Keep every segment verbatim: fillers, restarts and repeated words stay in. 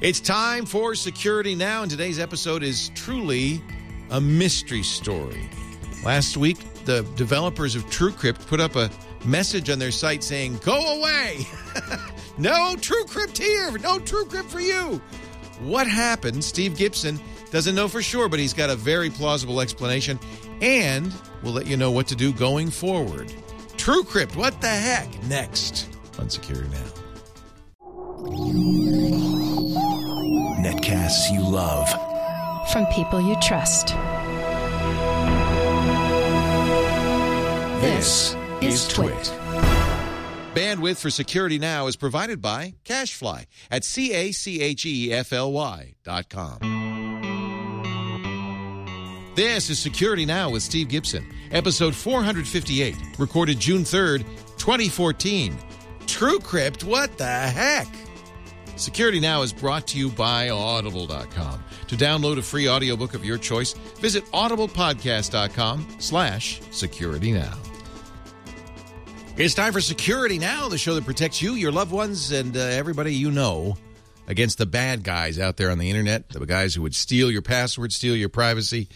It's time for Security Now, and today's episode is truly a mystery story. Last week, the developers of TrueCrypt put up a message on their site saying, "Go away! No TrueCrypt here! No TrueCrypt for you!" What happened? Steve Gibson doesn't know for sure, but he's got a very plausible explanation, and we'll let you know what to do going forward. TrueCrypt, what the heck? Next on Security Now. Netcasts you love from people you trust. This is Twit. Bandwidth for Security Now is provided by Cashfly at C A C H E F L Y dot com. This is Security Now with Steve Gibson, episode four fifty-eight, recorded June third, twenty fourteen. TrueCrypt, what the heck? Security Now is brought to you by Audible dot com. To download a free audiobook of your choice, visit audiblepodcast dot com slash security now. It's time for Security Now, the show that protects you, your loved ones, and uh, everybody you know against the bad guys out there on the internet, the guys who would steal your password, steal your privacy.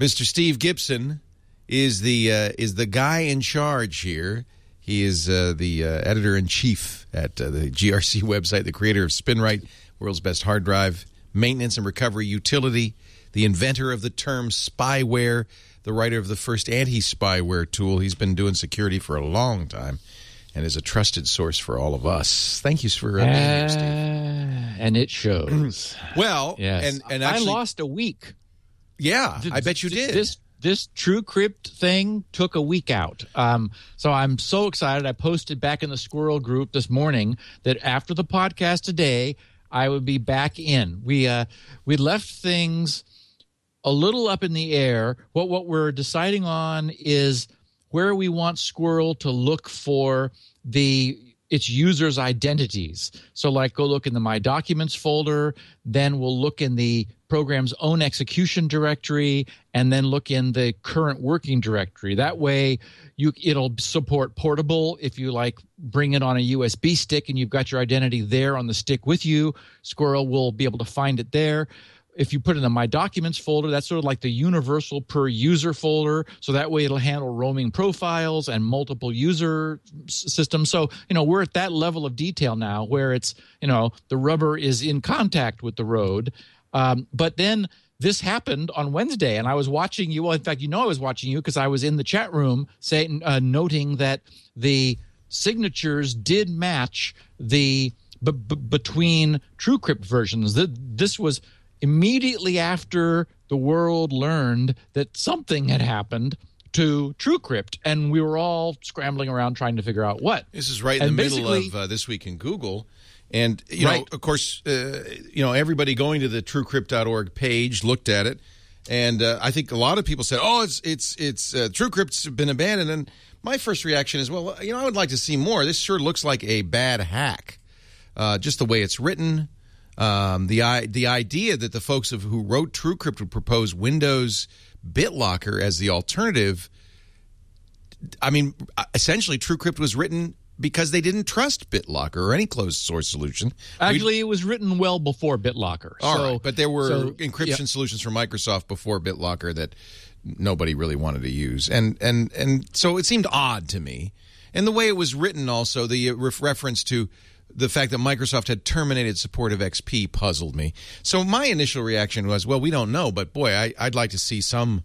Mister Steve Gibson is the uh, is the guy in charge here. He is uh, the uh, editor-in-chief at uh, the G R C website, the creator of SpinRite, world's best hard drive maintenance and recovery utility, the inventor of the term spyware, the writer of the first anti-spyware tool. He's been doing security for a long time and is a trusted source for all of us. Thank you for uh, being here, Steve. And it shows. Well, yes. and, and actually, I lost a week. Yeah, d- I bet you d- did. This- This TrueCrypt thing took a week out. Um, so I'm so excited. I posted back in the Squirrel group this morning that after the podcast today, I would be back in. We uh, we left things a little up in the air. What what we're deciding on is where we want Squirrel to look for the its users' identities. So like go look in the My Documents folder, then we'll look in the program's own execution directory, and then look in the current working directory. That way you it'll support portable. If you like bring it on a U S B stick and you've got your identity there on the stick with you, Squirrel will be able to find it there. If you put in the My Documents folder, that's sort of like the universal per user folder. So that way it'll handle roaming profiles and multiple user s- systems. So, you know, we're at that level of detail now where it's, you know, the rubber is in contact with the road. Um, but then this happened on Wednesday and I was watching you. Well, in fact, you know I was watching you because I was in the chat room saying, uh, noting that the signatures did match the b- b- between TrueCrypt versions. The, this was... immediately after the world learned that something had happened to TrueCrypt, and we were all scrambling around trying to figure out what. This is right in and the middle of uh, This Week in Google. And, you right. know, of course, uh, you know, everybody going to the TrueCrypt dot org page looked at it, and uh, I think a lot of people said, oh, it's it's it's uh, TrueCrypt's been abandoned. And my first reaction is, well, you know, I would like to see more. This sure looks like a bad hack, uh, just the way it's written. Um, the the idea that the folks of, who wrote TrueCrypt would propose Windows BitLocker as the alternative, I mean, essentially TrueCrypt was written because they didn't trust BitLocker or any closed-source solution. Actually, We'd, it was written well before BitLocker. All so, right, but there were so, encryption yeah. solutions from Microsoft before BitLocker that nobody really wanted to use. And, and, and so it seemed odd to me. And the way it was written also, the reference to the fact that Microsoft had terminated support of X P puzzled me. So my initial reaction was, well, we don't know, but boy, I, I'd like to see some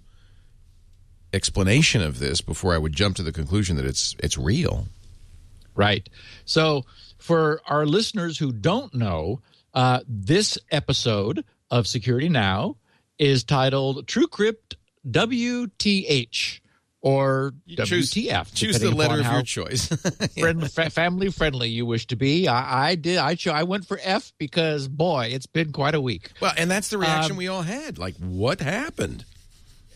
explanation of this before I would jump to the conclusion that it's it's real. Right. So for our listeners who don't know, uh, this episode of Security Now is titled TrueCrypt W T H. Or W T F. Choose, choose the letter of your choice. friend, fa- family friendly you wish to be. I, I did. I cho- I went for F because, boy, it's been quite a week. Well, and that's the reaction um, we all had. Like, what happened?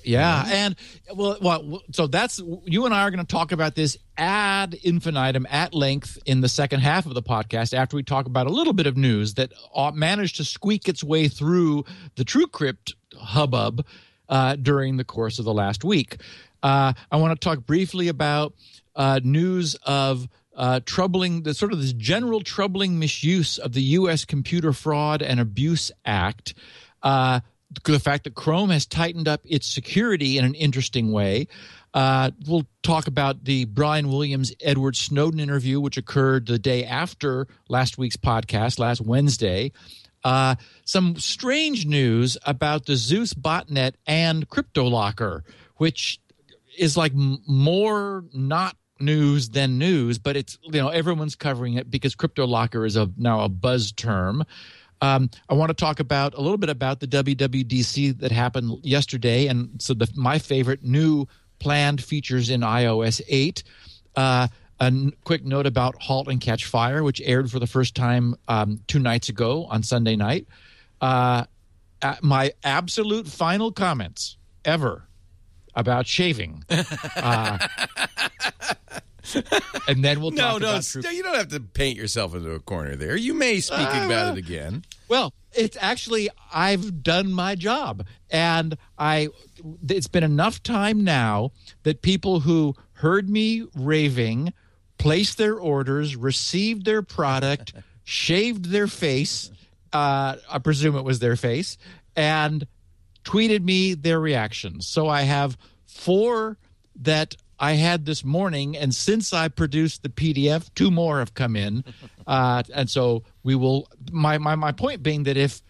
Yeah. You know? And, well, well, so that's, you and I are going to talk about this ad infinitum at length in the second half of the podcast after we talk about a little bit of news that managed to squeak its way through the TrueCrypt hubbub uh, during the course of the last week. Uh, I want to talk briefly about uh, news of uh, troubling the sort of this general troubling misuse of the U S Computer Fraud and Abuse Act. Uh, the fact that Chrome has tightened up its security in an interesting way. Uh, we'll talk about the Brian Williams Edward Snowden interview, which occurred the day after last week's podcast, last Wednesday. Uh, some strange news about the Zeus botnet and CryptoLocker, which is like m- more not news than news, but it's, you know, everyone's covering it because CryptoLocker is a, now a buzz term. Um, I want to talk about a little bit about the W W D C that happened yesterday, and so the, my favorite new planned features in i O S eight. Uh, a n- quick note about Halt and Catch Fire, which aired for the first time um, two nights ago on Sunday night. Uh, uh, my absolute final comments ever about shaving. Uh, and then we'll talk no, no, about True. No, you don't have to paint yourself into a corner there. You may speak uh, about it again. Well, it's actually I've done my job, and I it's been enough time now that people who heard me raving, placed their orders, received their product, shaved their face, uh, I presume it was their face, and tweeted me their reactions. So I have four that I had this morning, and since I produced the P D F, two more have come in, uh, and so we will. My, my my point being that if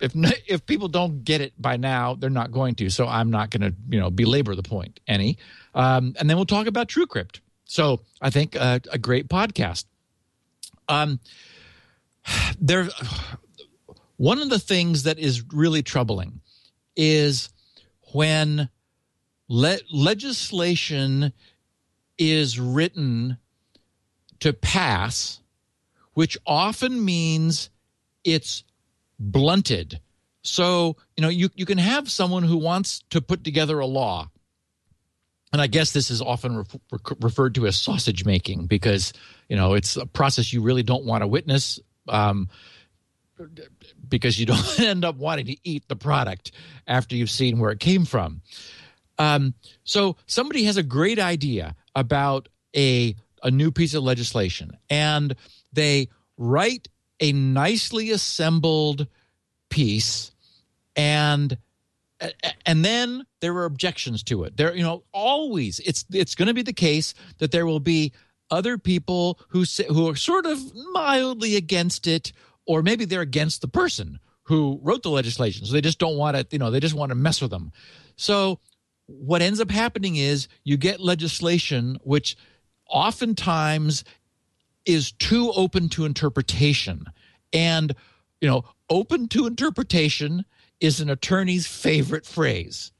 if if people don't get it by now, they're not going to. So I'm not going to you know belabor the point any, um, and then we'll talk about TrueCrypt. So I think uh, a great podcast. Um, there, one of the things that is really troubling is when. Le- legislation is written to pass, which often means it's blunted. So, you know, you, you can have someone who wants to put together a law. And I guess this is often re- re- referred to as sausage making because, you know, it's a process you really don't want to witness um, because you don't end up wanting to eat the product after you've seen where it came from. Um, so somebody has a great idea about a a new piece of legislation, and they write a nicely assembled piece, and and then there are objections to it. There, you know, always it's it's going to be the case that there will be other people who say, who are sort of mildly against it, or maybe they're against the person who wrote the legislation, so they just don't want to, you know, they just want to mess with them. So. What ends up happening is you get legislation which oftentimes is too open to interpretation. And, you know, open to interpretation is an attorney's favorite phrase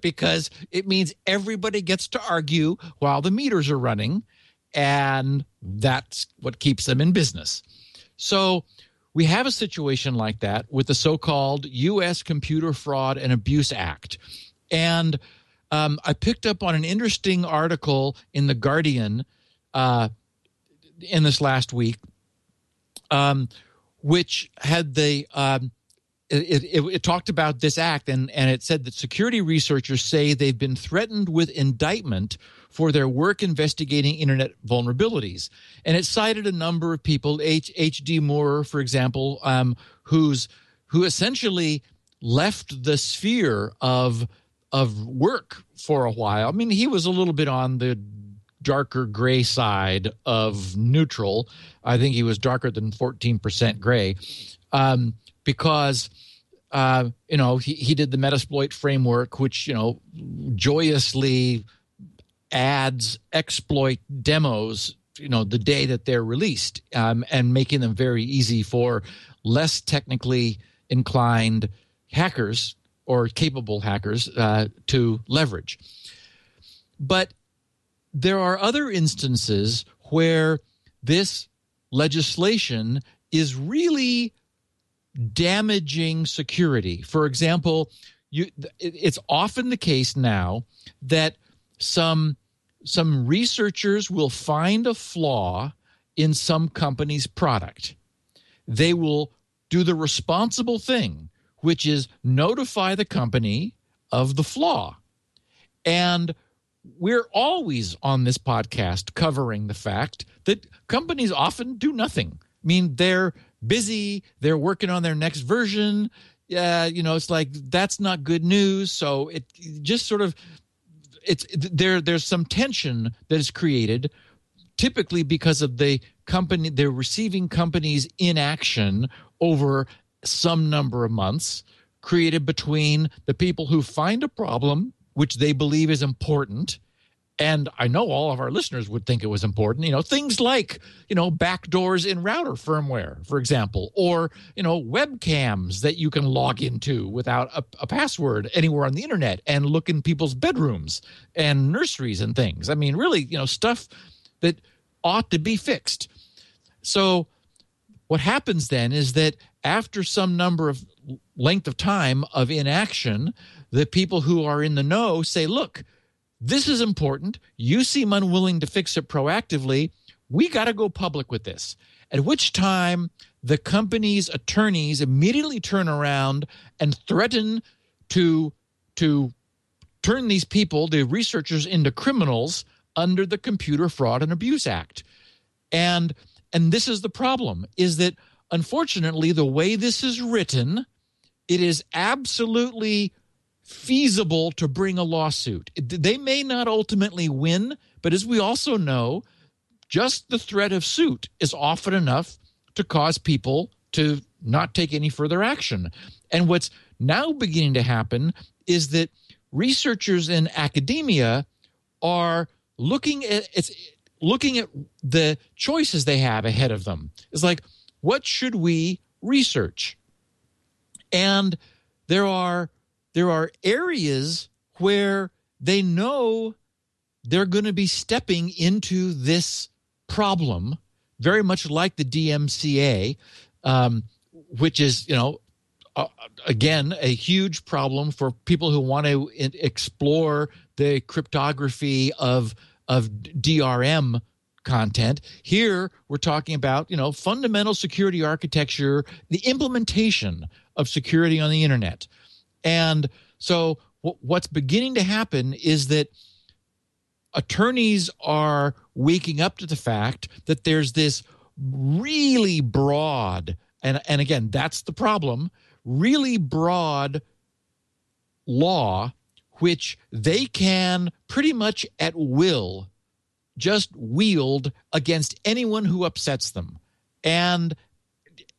because it means everybody gets to argue while the meters are running, and that's what keeps them in business. So we have a situation like that with the so-called U S Computer Fraud and Abuse Act. And um, I picked up on an interesting article in The Guardian uh, in this last week, um, which had the um, – it, it, it talked about this act, and, and it said that security researchers say they've been threatened with indictment for their work investigating internet vulnerabilities. And it cited a number of people, H D Moore, for example, um, who's who essentially left the sphere of – of work for a while. I mean, he was a little bit on the darker gray side of neutral. I think he was darker than fourteen percent gray um, because, uh, you know, he, he did the Metasploit framework, which, you know, joyously adds exploit demos, you know, the day that they're released um, and making them very easy for less technically inclined hackers or capable hackers uh, to leverage. But there are other instances where this legislation is really damaging security. For example, you, it's often the case now that some, some researchers will find a flaw in some company's product. They will do the responsible thing, which is notify the company of the flaw. And we're always on this podcast covering the fact that companies often do nothing. I mean, they're busy, they're working on their next version. Yeah, you know, it's like that's not good news. So it just sort of it's there. There's some tension that is created, typically because of the company, the receiving company's inaction over some number of months, created between the people who find a problem which they believe is important. And I know all of our listeners would think it was important, you know, things like, you know, backdoors in router firmware, for example, or, you know, webcams that you can log into without a, a password anywhere on the internet and look in people's bedrooms and nurseries and things. I mean, really, you know, stuff that ought to be fixed. So what happens then is that after some number of length of time of inaction, the people who are in the know say, look, this is important. You seem unwilling to fix it proactively. We got to go public with this. At which time, the company's attorneys immediately turn around and threaten to, to turn these people, the researchers, into criminals under the Computer Fraud and Abuse Act. And, and this is the problem, is that unfortunately, the way this is written, it is absolutely feasible to bring a lawsuit. They may not ultimately win, but as we also know, just the threat of suit is often enough to cause people to not take any further action. And what's now beginning to happen is that researchers in academia are looking at it's looking at the choices they have ahead of them. It's like, what should we research? And there are There are areas where they know they're going to be stepping into this problem, very much like the D M C A, um, which is, you know, uh, again, a huge problem for people who want to explore the cryptography of of D R M content. Here, we're talking about, you know, fundamental security architecture, the implementation of security on the internet. And so what's beginning to happen is that attorneys are waking up to the fact that there's this really broad, and, and again, that's the problem, really broad law, which they can pretty much at will just wield against anyone who upsets them. And,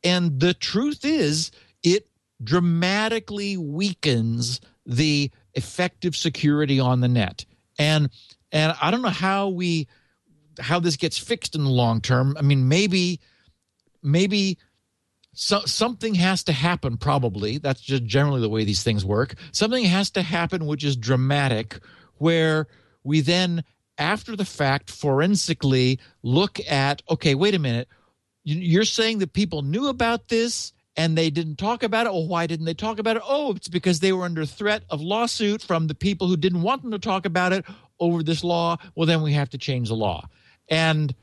and the truth is, it dramatically weakens the effective security on the net. And and I don't know how we how this gets fixed in the long term. I mean, maybe maybe so, something has to happen, probably. That's just generally the way these things work. Something has to happen which is dramatic, where we then, after the fact, forensically look at, okay, wait a minute. You're saying that people knew about this and they didn't talk about it. Oh, why didn't they talk about it? Oh, it's because they were under threat of lawsuit from the people who didn't want them to talk about it over this law. Well, then we have to change the law. And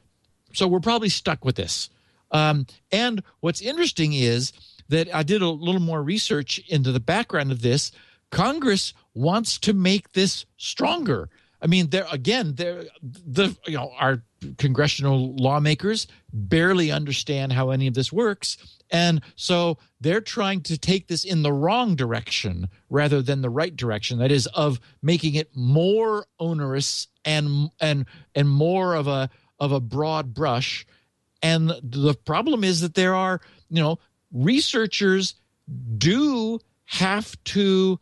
so we're probably stuck with this. Um, and what's interesting is that I did a little more research into the background of this. Congress wants to make this stronger. I mean, there again, there the you know our congressional lawmakers barely understand how any of this works. And so they're trying to take this in the wrong direction rather than the right direction, that is, of making it more onerous and and and more of a of a broad brush. And the problem is that there are, you know, researchers do have to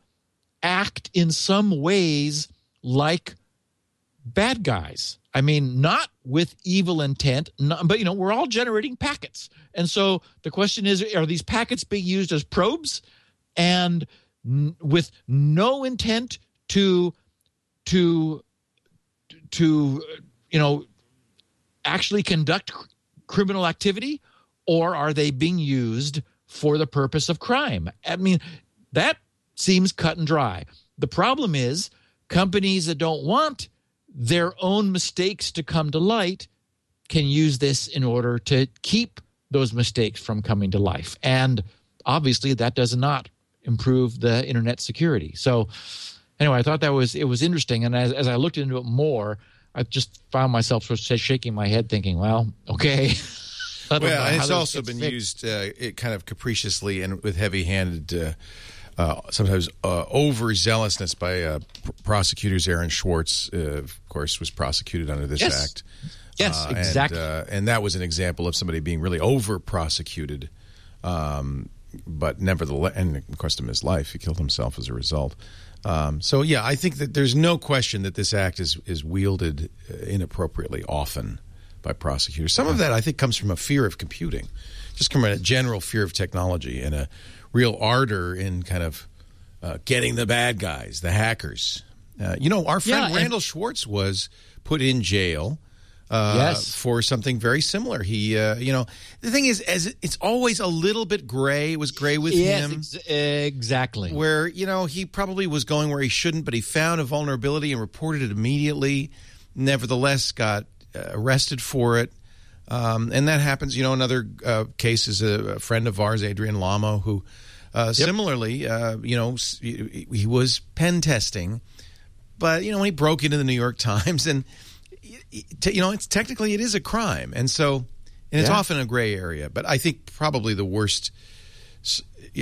act in some ways like bad guys. I mean, not with evil intent, not, but, you know, we're all generating packets. And so the question is, are these packets being used as probes and n- with no intent to, to, to, you know, actually conduct cr- criminal activity, or are they being used for the purpose of crime? I mean, that seems cut and dry. The problem is companies that don't want their own mistakes to come to light can use this in order to keep those mistakes from coming to life. And obviously that does not improve the internet security. So anyway, I thought that was, it was interesting. And as, as I looked into it more, I just found myself sort of shaking my head thinking, well, okay. Well, and it's also been used uh, it kind of capriciously and with heavy-handed uh, Uh, sometimes uh, overzealousness by uh, pr prosecutors. Aaron Schwartz, uh, of course, was prosecuted under this yes. act. Yes, uh, exactly. And, uh, and that was an example of somebody being really over-prosecuted, um, but nevertheless, and it cost him his life. He killed himself as a result. Um, so, yeah, I think that there's no question that this act is, is wielded inappropriately often by prosecutors. Some of that, I think, comes from a fear of computing, just from a general fear of technology and a real ardor in kind of uh, getting the bad guys, the hackers. Uh, you know, our friend yeah, Randall Schwartz was put in jail uh, yes. for something very similar. He, uh, you know, the thing is, as it's always a little bit gray. It was gray with yes, him. Ex exactly. Where, you know, he probably was going where he shouldn't, but he found a vulnerability and reported it immediately, nevertheless got uh, arrested for it. Um, and that happens, you know, another uh, case is a, a friend of ours, Adrian Lamo, who uh, yep. similarly, uh, you know, he, he was pen testing. But, you know, when he broke into the New York Times and, you know, it's technically it is a crime. And so and it's yeah. often a gray area. But I think probably the worst.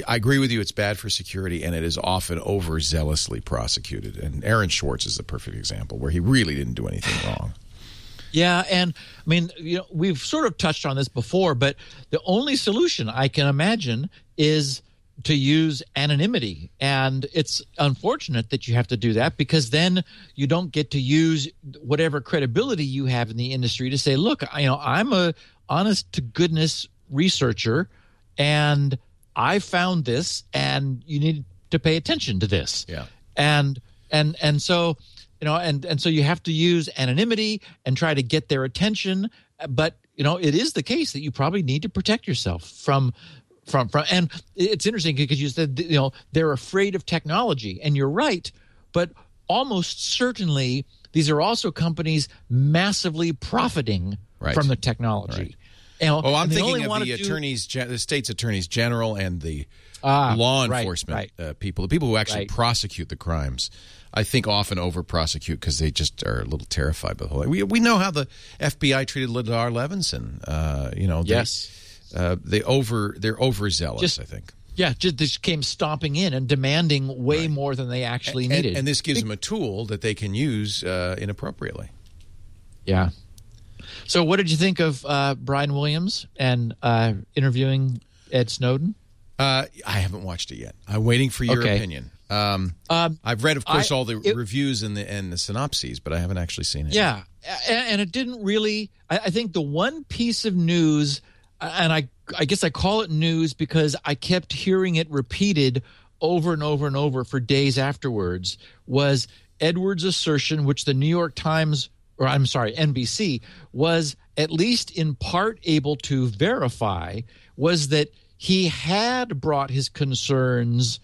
I agree with you. It's bad for security, and it is often overzealously prosecuted. And Aaron Schwartz is the perfect example where he really didn't do anything wrong. Yeah, and I mean, you know, we've sort of touched on this before, but the only solution I can imagine is to use anonymity. And it's unfortunate that you have to do that, because then you don't get to use whatever credibility you have in the industry to say, look, you know, I'm a honest to goodness researcher and I found this and you need to pay attention to this. Yeah. And and and so You know, and, and so you have to use anonymity and try to get their attention. But, you know, it is the case that you probably need to protect yourself from from from. And it's interesting because you said, you know, they're afraid of technology. And you're right. But almost certainly these are also companies massively profiting right. from the technology. Right. You know, oh, I'm thinking of the attorneys, do... the state's attorneys general and the ah, law right, enforcement right. Uh, people, the people who actually right. prosecute the crimes. I think often over-prosecute because they just are a little terrified by the whole thing. We, we know how the F B I treated Ladar Levinson. Uh, you know, they, yes, uh, they over they're overzealous. Just, I think. Yeah, just they just came stomping in and demanding way right. more than they actually and, needed. And, and this gives them a tool that they can use uh, inappropriately. Yeah. So, what did you think of uh, Brian Williams and uh, interviewing Ed Snowden? Uh, I haven't watched it yet. I'm waiting for your okay. opinion. Um, um, I've read, of course, I, all the it, reviews and the and the synopses, but I haven't actually seen it. Yeah, and, and it didn't really. I, I think the one piece of news, and I I guess I call it news because I kept hearing it repeated over and over and over for days afterwards, was Edward's assertion, which the New York Times, or I'm sorry, N B C, was at least in part able to verify, was that he had brought his concerns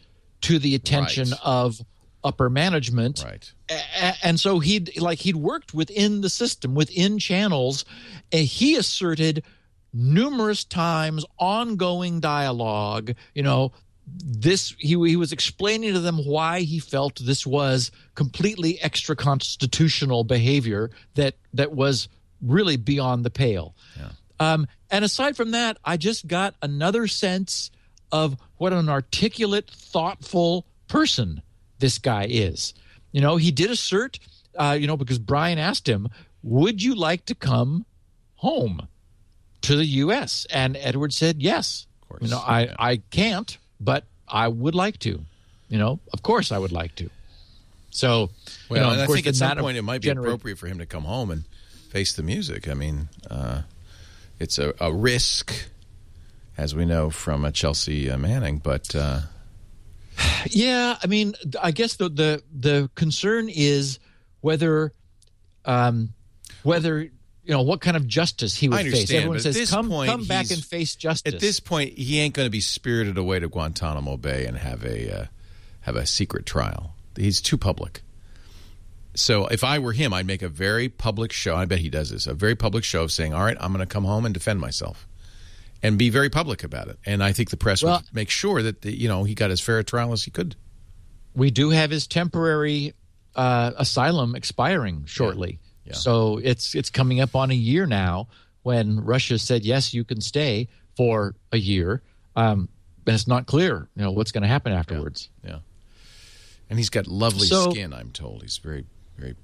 to the attention right. of upper management. Right. A and so he'd like he'd worked within the system, within channels, and he asserted numerous times, ongoing dialogue, you know, this he, he was explaining to them why he felt this was completely extra constitutional behavior that that was really beyond the pale. Yeah. Um, and aside from that, I just got another sense of what an articulate, thoughtful person this guy is. You know, he did assert, uh, you know, because Brian asked him, would you like to come home to the U S? And Edward said, yes. Of course. You know, I, I can't, but I would like to. You know, of course I would like to. So, well, you know, and I think at some point it might be appropriate for him to come home and face the music. I mean, uh, it's a, a risk, as we know from a Chelsea uh, Manning, but uh... yeah, I mean, I guess the the the concern is whether, um, whether you know what kind of justice he would face. Everyone says, "Come, come back and face justice." At this point, he ain't going to be spirited away to Guantanamo Bay and have a uh, have a secret trial. He's too public. So if I were him, I'd make a very public show. I bet he does this. A very public show of saying, "All right, I'm going to come home and defend myself." And be very public about it. And I think the press well, would make sure that, the, you know, he got as fair a trial as he could. we do have his temporary uh, asylum expiring shortly. Yeah. Yeah. So it's it's coming up on a year now when Russia said, yes, you can stay for a year. Um, and it's not clear, you know, what's going to happen afterwards. Yeah. Yeah. And he's got lovely so, skin, I'm told. He's very, very...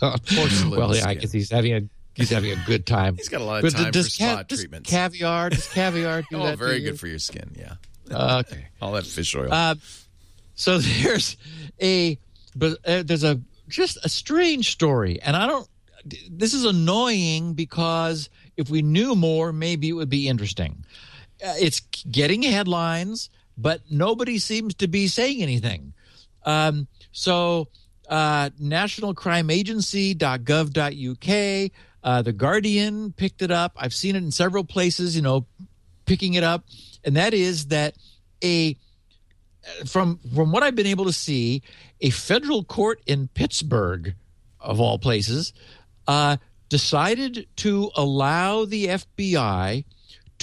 porcelain well, yeah, skin. I guess he's having a... He's having a good time. He's got a lot of time does, for ca- spot treatments. Caviar, does caviar do oh, that? Oh, very good for your skin, yeah. Uh, okay. All that fish oil. Uh, so there's a but uh, there's a just a strange story, and I don't this is annoying because if we knew more, maybe it would be interesting. Uh, it's getting headlines, but nobody seems to be saying anything. Um, so uh national crime agency dot gov dot u k Uh, the Guardian picked it up. I've seen it in several places, you know, picking it up. And that is that a from from what I've been able to see, a federal court in Pittsburgh, of all places, uh, decided to allow the F B I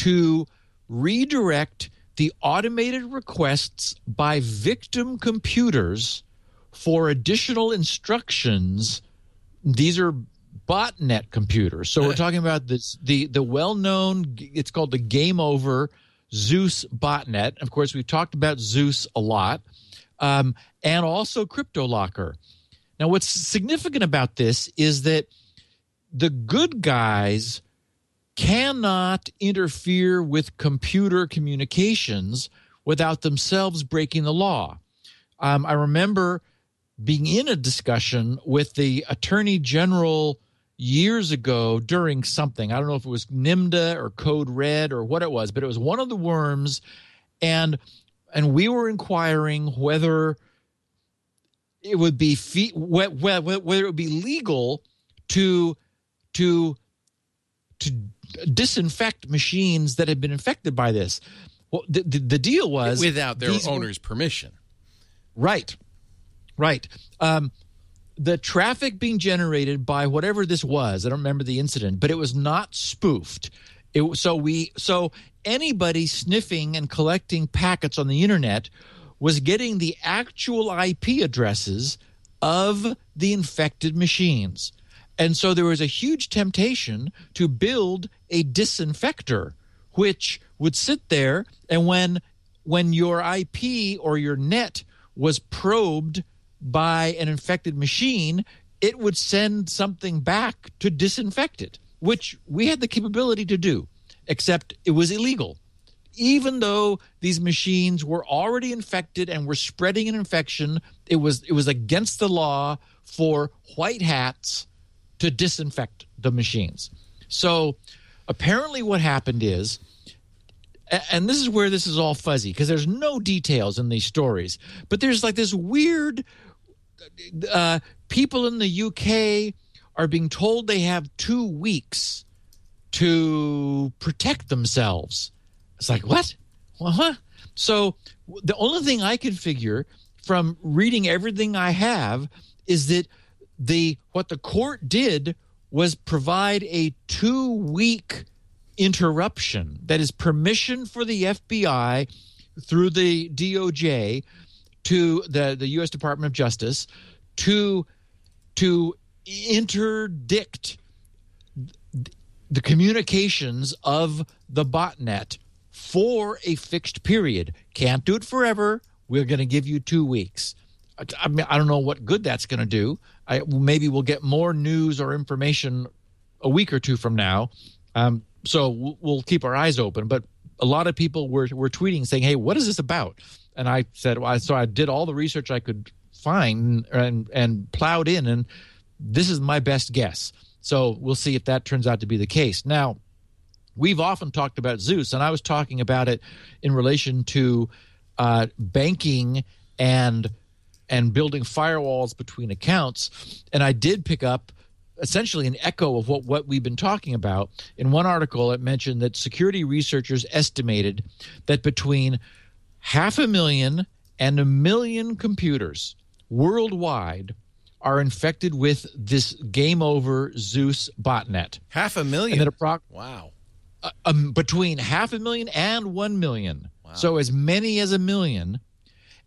to redirect the automated requests by victim computers for additional instructions. These are botnet computers. So we're talking about this, the the well-known, it's called the Game Over Zeus botnet. Of course, we've talked about Zeus a lot, um, and also CryptoLocker. Now, what's significant about this is that the good guys cannot interfere with computer communications without themselves breaking the law. Um, I remember being in a discussion with the Attorney General years ago during something. I don't know if it was NIMDA or Code Red or what it was, but it was one of the worms, and and we were inquiring whether it would be fee- whether, whether it would be legal to to to disinfect machines that had been infected by this. Well, the, the, the deal was without their owner's were, permission, right? Right. Um, the traffic being generated by whatever this was, I don't remember the incident, but it was not spoofed. It, so we, so anybody sniffing and collecting packets on the internet was getting the actual I P addresses of the infected machines. And so there was a huge temptation to build a disinfector, which would sit there, and when when your I P or your net was probed by an infected machine, it would send something back to disinfect it, which we had the capability to do, except it was illegal. Even though these machines were already infected and were spreading an infection, it was it was against the law for white hats to disinfect the machines. So apparently what happened is, and this is where this is all fuzzy because there's no details in these stories, but there's like this weird... Uh, people in the U K are being told they have two weeks to protect themselves. It's like, what? Uh-huh. So the only thing I can figure from reading everything I have is that the what the court did was provide a two-week interruption, that is permission for the F B I through the D O J to the, the U S Department of Justice to to interdict the communications of the botnet for a fixed period. Can't do it forever. We're going to give you two weeks. I mean, I don't know what good that's going to do. I, maybe we'll get more news or information a week or two from now. Um, so we'll keep our eyes open. But a lot of people were, were tweeting saying, hey, what is this about? And I said, well, so I did all the research I could find and and plowed in, and this is my best guess. So we'll see if that turns out to be the case. Now, we've often talked about Zeus, and I was talking about it in relation to uh, banking and and building firewalls between accounts. And I did pick up essentially an echo of what, what we've been talking about. In one article, it mentioned that security researchers estimated that between half a million and a million computers worldwide are infected with this Game Over Zeus botnet. Half a million? And appro- wow. Uh, um, between half a million and one million. Wow. So as many as a million.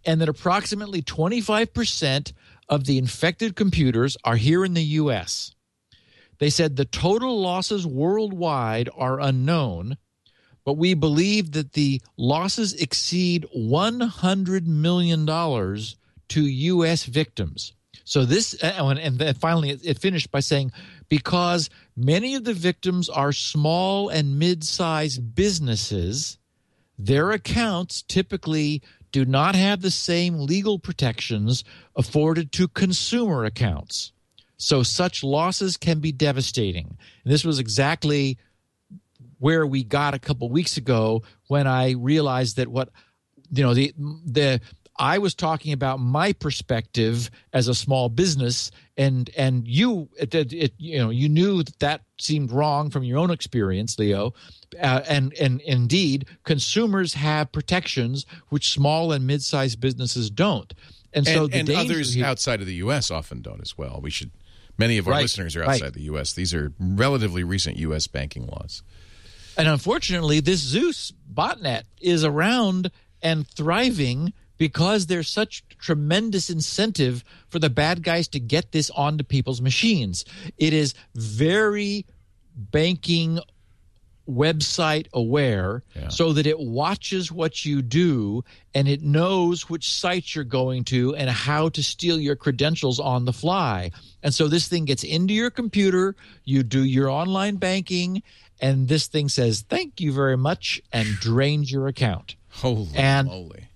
and that approximately twenty-five percent of the infected computers are here in the U S. They said the total losses worldwide are unknown, but we believe that the losses exceed one hundred million dollars to U S victims. So this – and finally it finished by saying because many of the victims are small and mid-sized businesses, their accounts typically do not have the same legal protections afforded to consumer accounts. So such losses can be devastating. And this was exactly where we got a couple weeks ago when I realized that what you know the the I was talking about my perspective as a small business, and and you it, it, you know you knew that that seemed wrong from your own experience, Leo, uh, and and indeed consumers have protections which small and mid-sized businesses don't, and so and, the and others here, outside of the U S often don't as well. We should. Many of our right, listeners are outside right. the U S. These are relatively recent U S banking laws. And unfortunately, this Zeus botnet is around and thriving because there's such tremendous incentive for the bad guys to get this onto people's machines. It is very banking website aware yeah. so that it watches what you do and it knows which sites you're going to and how to steal your credentials on the fly. And so this thing gets into your computer, you do your online banking, and this thing says, thank you very much, and drains your account. Holy and, moly.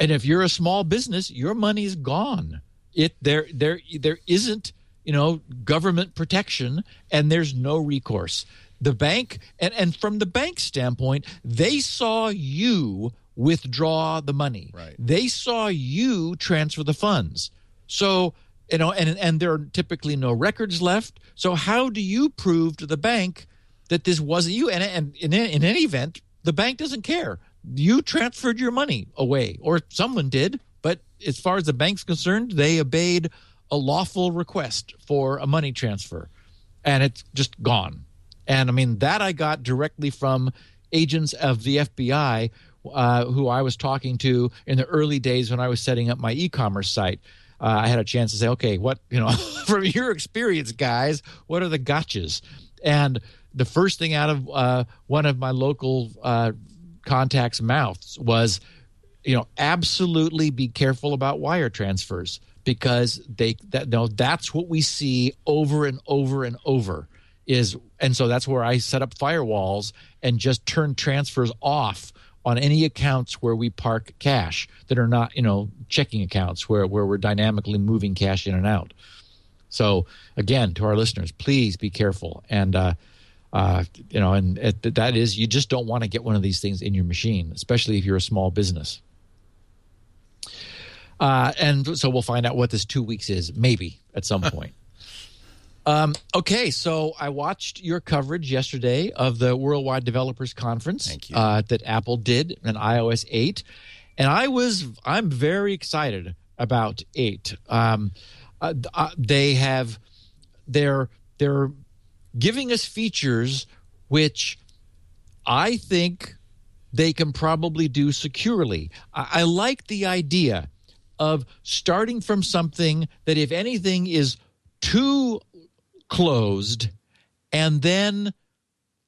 And if you're a small business, your money's gone. It there there there isn't, you know, government protection, and there's no recourse. The bank, and, and from the bank standpoint, they saw you withdraw the money. Right. They saw you transfer the funds. So, you know, and, and there are typically no records left. So how do you prove to the bank that this wasn't you? And, and in, in any event, the bank doesn't care. You transferred your money away, or someone did. But as far as the bank's concerned, they obeyed a lawful request for a money transfer, and it's just gone. And, I mean, that I got directly from agents of the F B I uh, who I was talking to in the early days when I was setting up my e-commerce site. Uh, I had a chance to say, okay, what, you know, from your experience, guys, what are the gotchas? And the first thing out of uh, one of my local uh, contacts' mouths was, you know, absolutely be careful about wire transfers because they that no, that's what we see over and over and over. Is and so that's where I set up firewalls and just turn transfers off on any accounts where we park cash that are not, you know, checking accounts where, where we're dynamically moving cash in and out. So again, to our listeners, please be careful. And uh, uh, you know, and it, that is you just don't want to get one of these things in your machine, especially if you're a small business. Uh, and so we'll find out what this two weeks is, maybe at some point. Um, okay, so I watched your coverage yesterday of the Worldwide Developers Conference Thank you. Uh, that Apple did in i O S eight, and I was I'm very excited about eight. Um, uh, they have they're they're giving us features which I think they can probably do securely. I, I like the idea of starting from something that, if anything, is too closed and then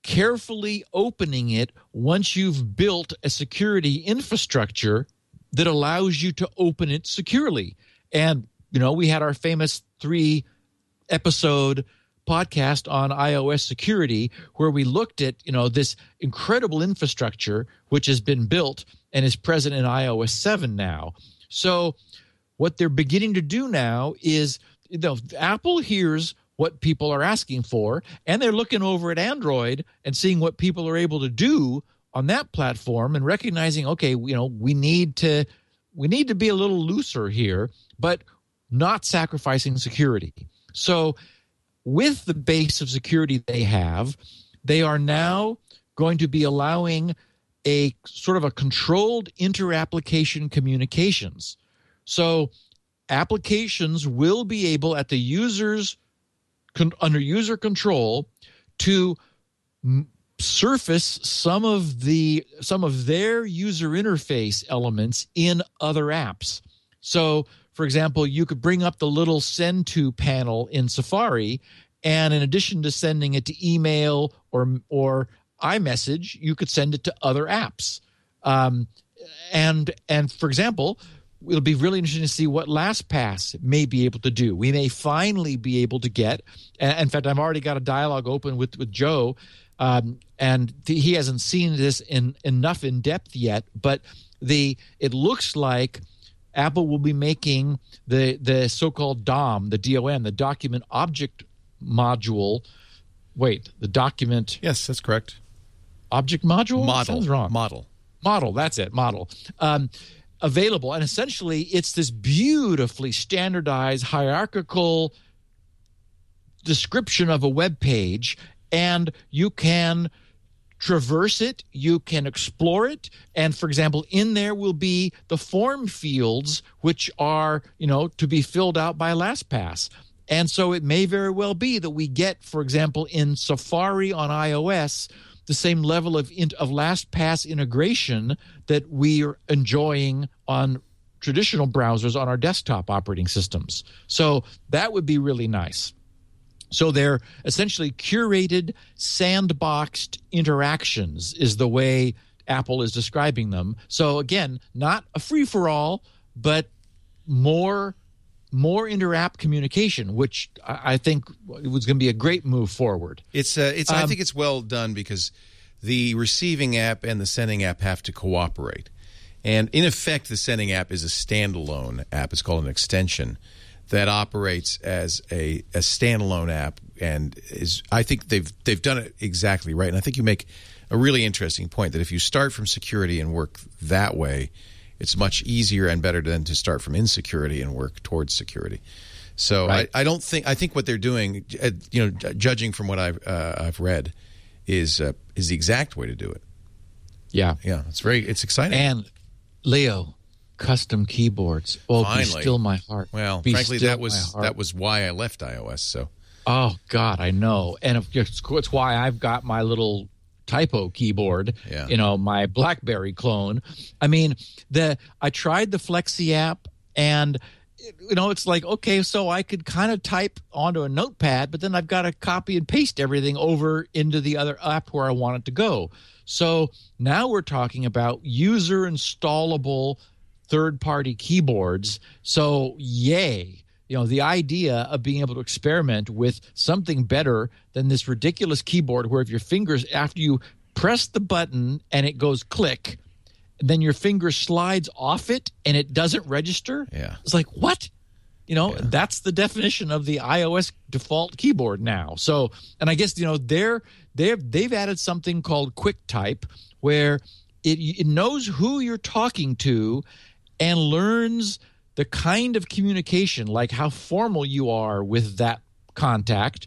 carefully opening it once you've built a security infrastructure that allows you to open it securely. And, you know, we had our famous three episode podcast on iOS security where we looked at, you know, this incredible infrastructure which has been built and is present in i O S seven now. So what they're beginning to do now is, you know, Apple hears what people are asking for, and they're looking over at Android and seeing what people are able to do on that platform and recognizing, okay, you know, we need to we need to be a little looser here, but not sacrificing security. So with the base of security they have, they are now going to be allowing a sort of a controlled inter-application communications. So applications will be able at the user's Con, under user control to m- surface some of the some of their user interface elements in other apps. So, for example, you could bring up the little send to panel in Safari, and in addition to sending it to email or or iMessage, you could send it to other apps. Um, and and for example, it'll be really interesting to see what LastPass may be able to do. We may finally be able to get – in fact, I've already got a dialogue open with, with Joe, um, and th- he hasn't seen this in enough in depth yet, but the it looks like Apple will be making the, the so-called D O M, the D O M, the document object module – wait, the document – Yes, that's correct. Object module? Model. Sounds wrong. Model. Model, that's it, model. Um available, and essentially it's this beautifully standardized hierarchical description of a web page, and you can traverse it, you can explore it, and for example in there will be the form fields which are, you know, to be filled out by LastPass. And so it may very well be that we get, for example, in Safari on iOS, the same level of of LastPass integration that we're enjoying on traditional browsers on our desktop operating systems. So that would be really nice. So they're essentially curated, sandboxed interactions is the way Apple is describing them. So again, not a free-for-all, but more More inter-app communication, which I think was going to be a great move forward. It's, uh, it's. Um, I think it's well done because the receiving app and the sending app have to cooperate. And in effect, the sending app is a standalone app. It's called an extension that operates as a, a standalone app, and is. I think they've they've done it exactly right. And I think you make a really interesting point that if you start from security and work that way, it's much easier and better than to start from insecurity and work towards security. So right. I, I don't think I think what they're doing, you know, judging from what I've uh, I've read, is uh, is the exact way to do it. Yeah, yeah, it's very it's exciting. And Leo, custom keyboards. Oh, finally. Be still my heart. Well, be frankly, that was that was why I left iOS. So. Oh God, I know, and it's, it's why I've got my little typo keyboard, yeah. You know, my BlackBerry clone. I mean, the I tried the Flexi app, and you know, it's like, okay, so I could kind of type onto a notepad, but then I've got to copy and paste everything over into the other app where I want it to go. So now we're talking about user installable third-party keyboards. So yay. You know, the idea of being able to experiment with something better than this ridiculous keyboard where if your fingers, after you press the button and it goes click, then your finger slides off it and it doesn't register. Yeah. It's like, what? You know, yeah. That's the definition of the iOS default keyboard now. So, and I guess, you know, they're, they're, they've added something called QuickType where it, it knows who you're talking to and learns the kind of communication, like how formal you are with that contact,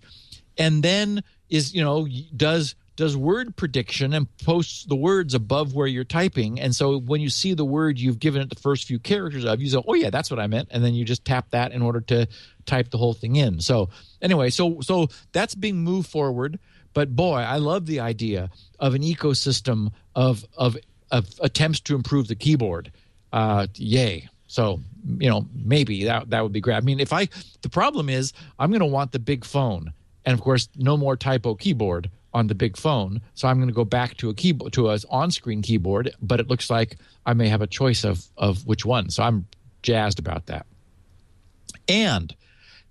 and then is, you know, does does word prediction and posts the words above where you're typing. And so when you see the word you've given it the first few characters of, you say, oh yeah, that's what I meant. And then you just tap that in order to type the whole thing in. So anyway, so so that's being moved forward. But boy, I love the idea of an ecosystem of of, of attempts to improve the keyboard. Uh, yay. So, you know, maybe that that would be great. I mean, if I – the problem is I'm going to want the big phone. And, of course, no more typo keyboard on the big phone. So I'm going to go back to a keyboard, to an on-screen keyboard, but it looks like I may have a choice of, of which one. So I'm jazzed about that. And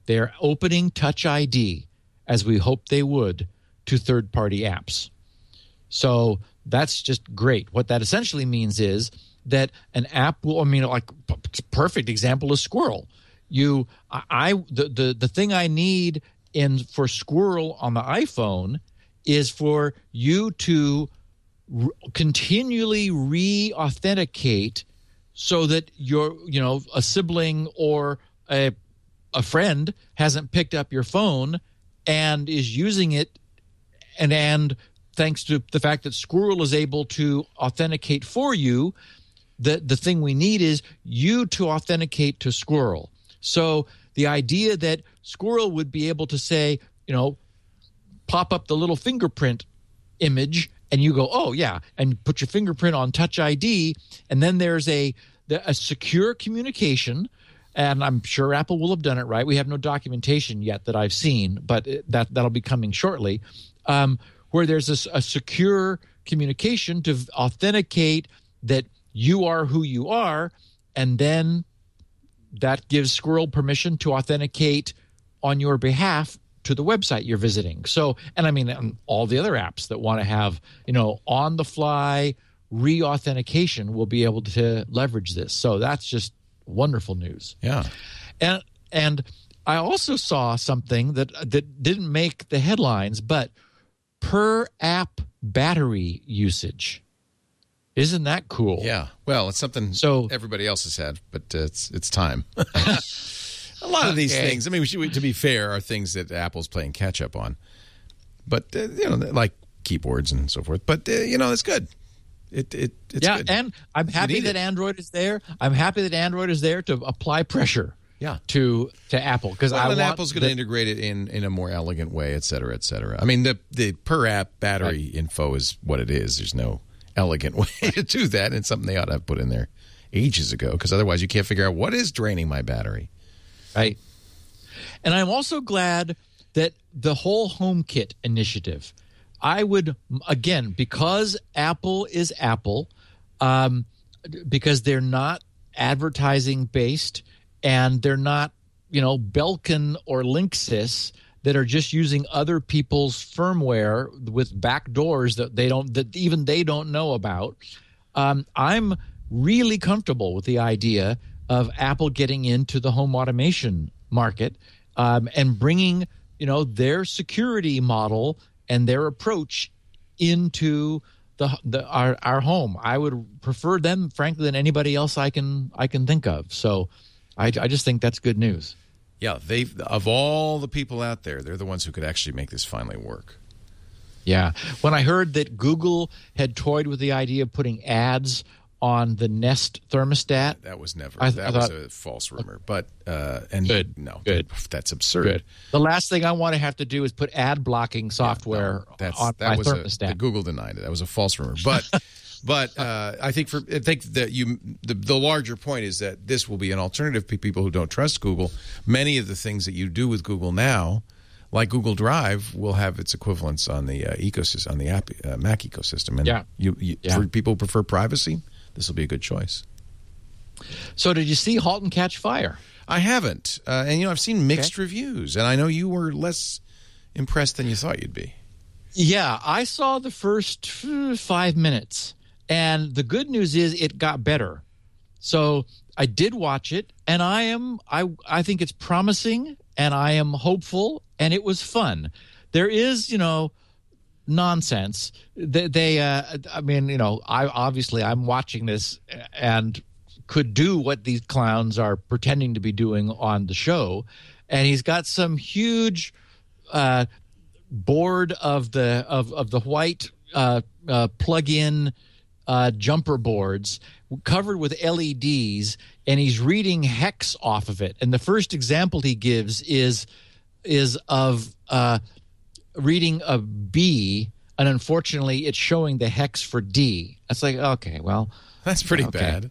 they're opening Touch I D, as we hoped they would, to third-party apps. So that's just great. What that essentially means is – that an app will, I mean, like perfect example is Squirrel. You, I, the, the the thing I need in for Squirrel on the iPhone is for you to re- continually re-authenticate so that your, you know, a sibling or a a friend hasn't picked up your phone and is using it, and and thanks to the fact that Squirrel is able to authenticate for you. The the thing we need is you to authenticate to Squirrel. So the idea that Squirrel would be able to say, you know, pop up the little fingerprint image and you go, oh, yeah, and put your fingerprint on Touch I D, and then there's a, a secure communication, and I'm sure Apple will have done it right. We have no documentation yet that I've seen, but that, that'll be coming shortly, um, where there's a, a secure communication to authenticate that you are who you are, and then that gives Squirrel permission to authenticate on your behalf to the website you're visiting. So, and I mean, and all the other apps that want to have, you know, on the fly re-authentication will be able to leverage this. So that's just wonderful news. Yeah. And, and I also saw something that, that didn't make the headlines, but per app battery usage. Isn't that cool? Yeah. Well, it's something so, everybody else has had, but uh, it's it's time. A lot of these okay. things, I mean, we should, we, to be fair, are things that Apple's playing catch-up on. But, uh, you know, like keyboards and so forth. But, uh, you know, it's good. It, it, it's yeah, good. And I'm happy that it. Android is there. I'm happy that Android is there to apply pressure yeah. to to Apple. Because well, I want Apple's going to integrate it in, in a more elegant way, et cetera, et cetera. I mean, the, the per-app battery right. info is what it is. There's no elegant way to do that, and something they ought to have put in there ages ago, because otherwise you can't figure out what is draining my battery. Right. And I'm also glad that the whole HomeKit initiative, I would, again, because Apple is Apple, um, because they're not advertising-based and they're not, you know, Belkin or Linksys that are just using other people's firmware with back doors that they don't, that even they don't know about. Um, I'm really comfortable with the idea of Apple getting into the home automation market um, and bringing, you know, their security model and their approach into the, the our our home. I would prefer them, frankly, than anybody else I can I can think of. So, I, I just think that's good news. Yeah, they of all the people out there, they're the ones who could actually make this finally work. Yeah. When I heard that Google had toyed with the idea of putting ads on the Nest thermostat. That was never. I, that I thought, was a false rumor. But, uh, and good, no, good. That's absurd. Good. The last thing I want to have to do is put ad blocking software yeah, no, that's, on that my was thermostat. A, Google denied it. That was a false rumor. But, but uh, I think for I think that you the, the larger point is that this will be an alternative to people who don't trust Google. Many of the things that you do with Google now, like Google Drive, will have its equivalents on the uh, ecosystem on the app, uh, Mac ecosystem. And yeah. you, you yeah. for people who prefer privacy. This will be a good choice. So did you see Halt and Catch Fire? I haven't. Uh, and, you know, I've seen mixed okay. reviews. And I know you were less impressed than you thought you'd be. Yeah, I saw the first five minutes. And the good news is it got better. So I did watch it. And I am I, I think it's promising. And I am hopeful. And it was fun. There is, you know... nonsense. They, they uh, I mean, you know, I obviously I'm watching this and could do what these clowns are pretending to be doing on the show. And he's got some huge uh, board of the of, of the white uh, uh, plug-in uh, jumper boards covered with L E Ds, and he's reading hex off of it. And the first example he gives is is of. Uh, reading a B, and unfortunately it's showing the hex for D. That's like, okay, well, that's pretty okay. bad.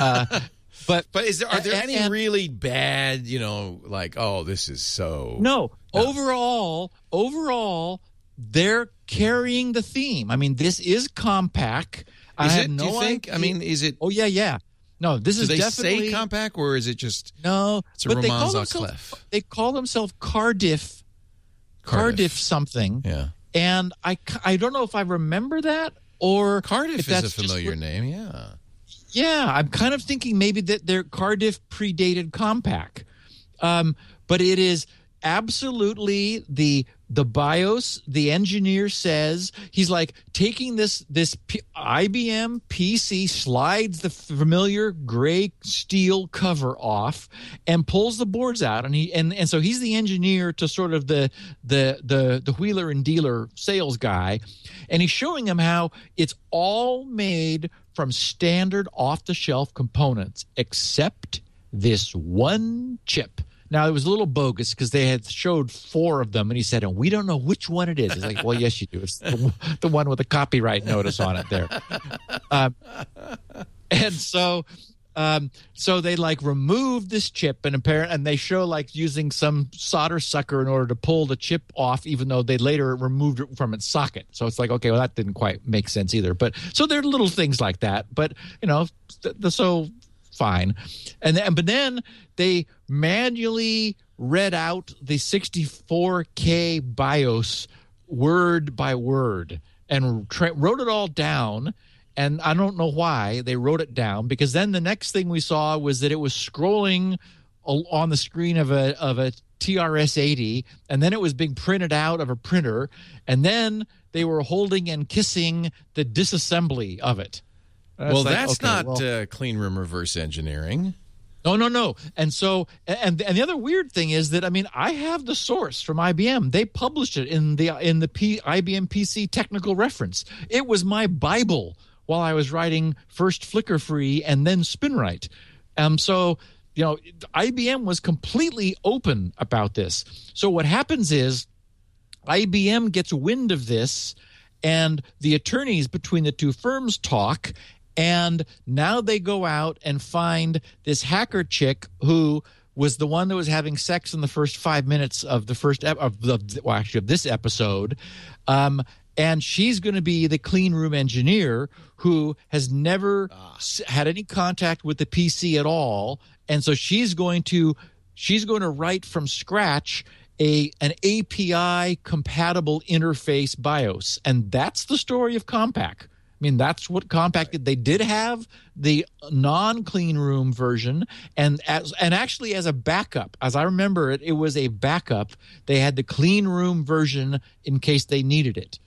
uh, but but is there are there and, any and, really bad, you know, like, oh, this is so no, no. Overall, overall they're carrying the theme. I mean, this is Compaq. Is I have it, no do you think? I mean, is it Oh yeah, yeah. No, this do is they definitely say Compaq, or is it just No, it's a Roman's clef. They call themselves Cardiff Cardiff. Cardiff something, yeah, and I, I don't know if I remember that or Cardiff if that's is a familiar just, name, yeah, yeah. I'm kind of thinking maybe that their Cardiff predated Compaq, um, but it is absolutely the the BIOS. The engineer says he's like taking this this P- I B M P C, slides the familiar gray steel cover off, and pulls the boards out. And he and, and so he's the engineer to sort of the the the the wheeler and dealer sales guy, and he's showing him how it's all made from standard off the shelf components except this one chip Now, it was a little bogus because they had showed four of them, and he said, and we don't know which one it is. It's like, well, yes, you do. It's the, the one with a copyright notice on it there. Um, and so... Um, so they like removed this chip and apparent, and they show like using some solder sucker in order to pull the chip off, even though they later removed it from its socket. So it's like, okay, well, that didn't quite make sense either. But so there are little things like that. But you know, th- th- so fine. And then, but then they manually read out the sixty-four K BIOS word by word and tra- wrote it all down. And I don't know why they wrote it down, because then the next thing we saw was that it was scrolling on the screen of a of a T R S eighty, and then it was being printed out of a printer, and then they were holding and kissing the disassembly of it. That's well, like, that's okay, not well, uh, clean room reverse engineering. No, no, no. And so, and and the other weird thing is that, I mean, I have the source from I B M. They published it in the in the P, I B M P C technical reference. It was my Bible while I was writing first Flickr Free and then SpinRite. Um, so, you know, I B M was completely open about this. So what happens is I B M gets wind of this, and the attorneys between the two firms talk, and now they go out and find this hacker chick who was the one that was having sex in the first five minutes of the first ep- – of the, well, actually of this episode. Um And she's going to be the clean room engineer who has never ah. had any contact with the P C at all, and so she's going to she's going to write from scratch a an A P I compatible interface BIOS, and that's the story of Compaq. I mean, that's what Compaq did. They did have the non-clean room version, and as, and actually as a backup, as I remember it, it was a backup. They had the clean room version in case they needed it.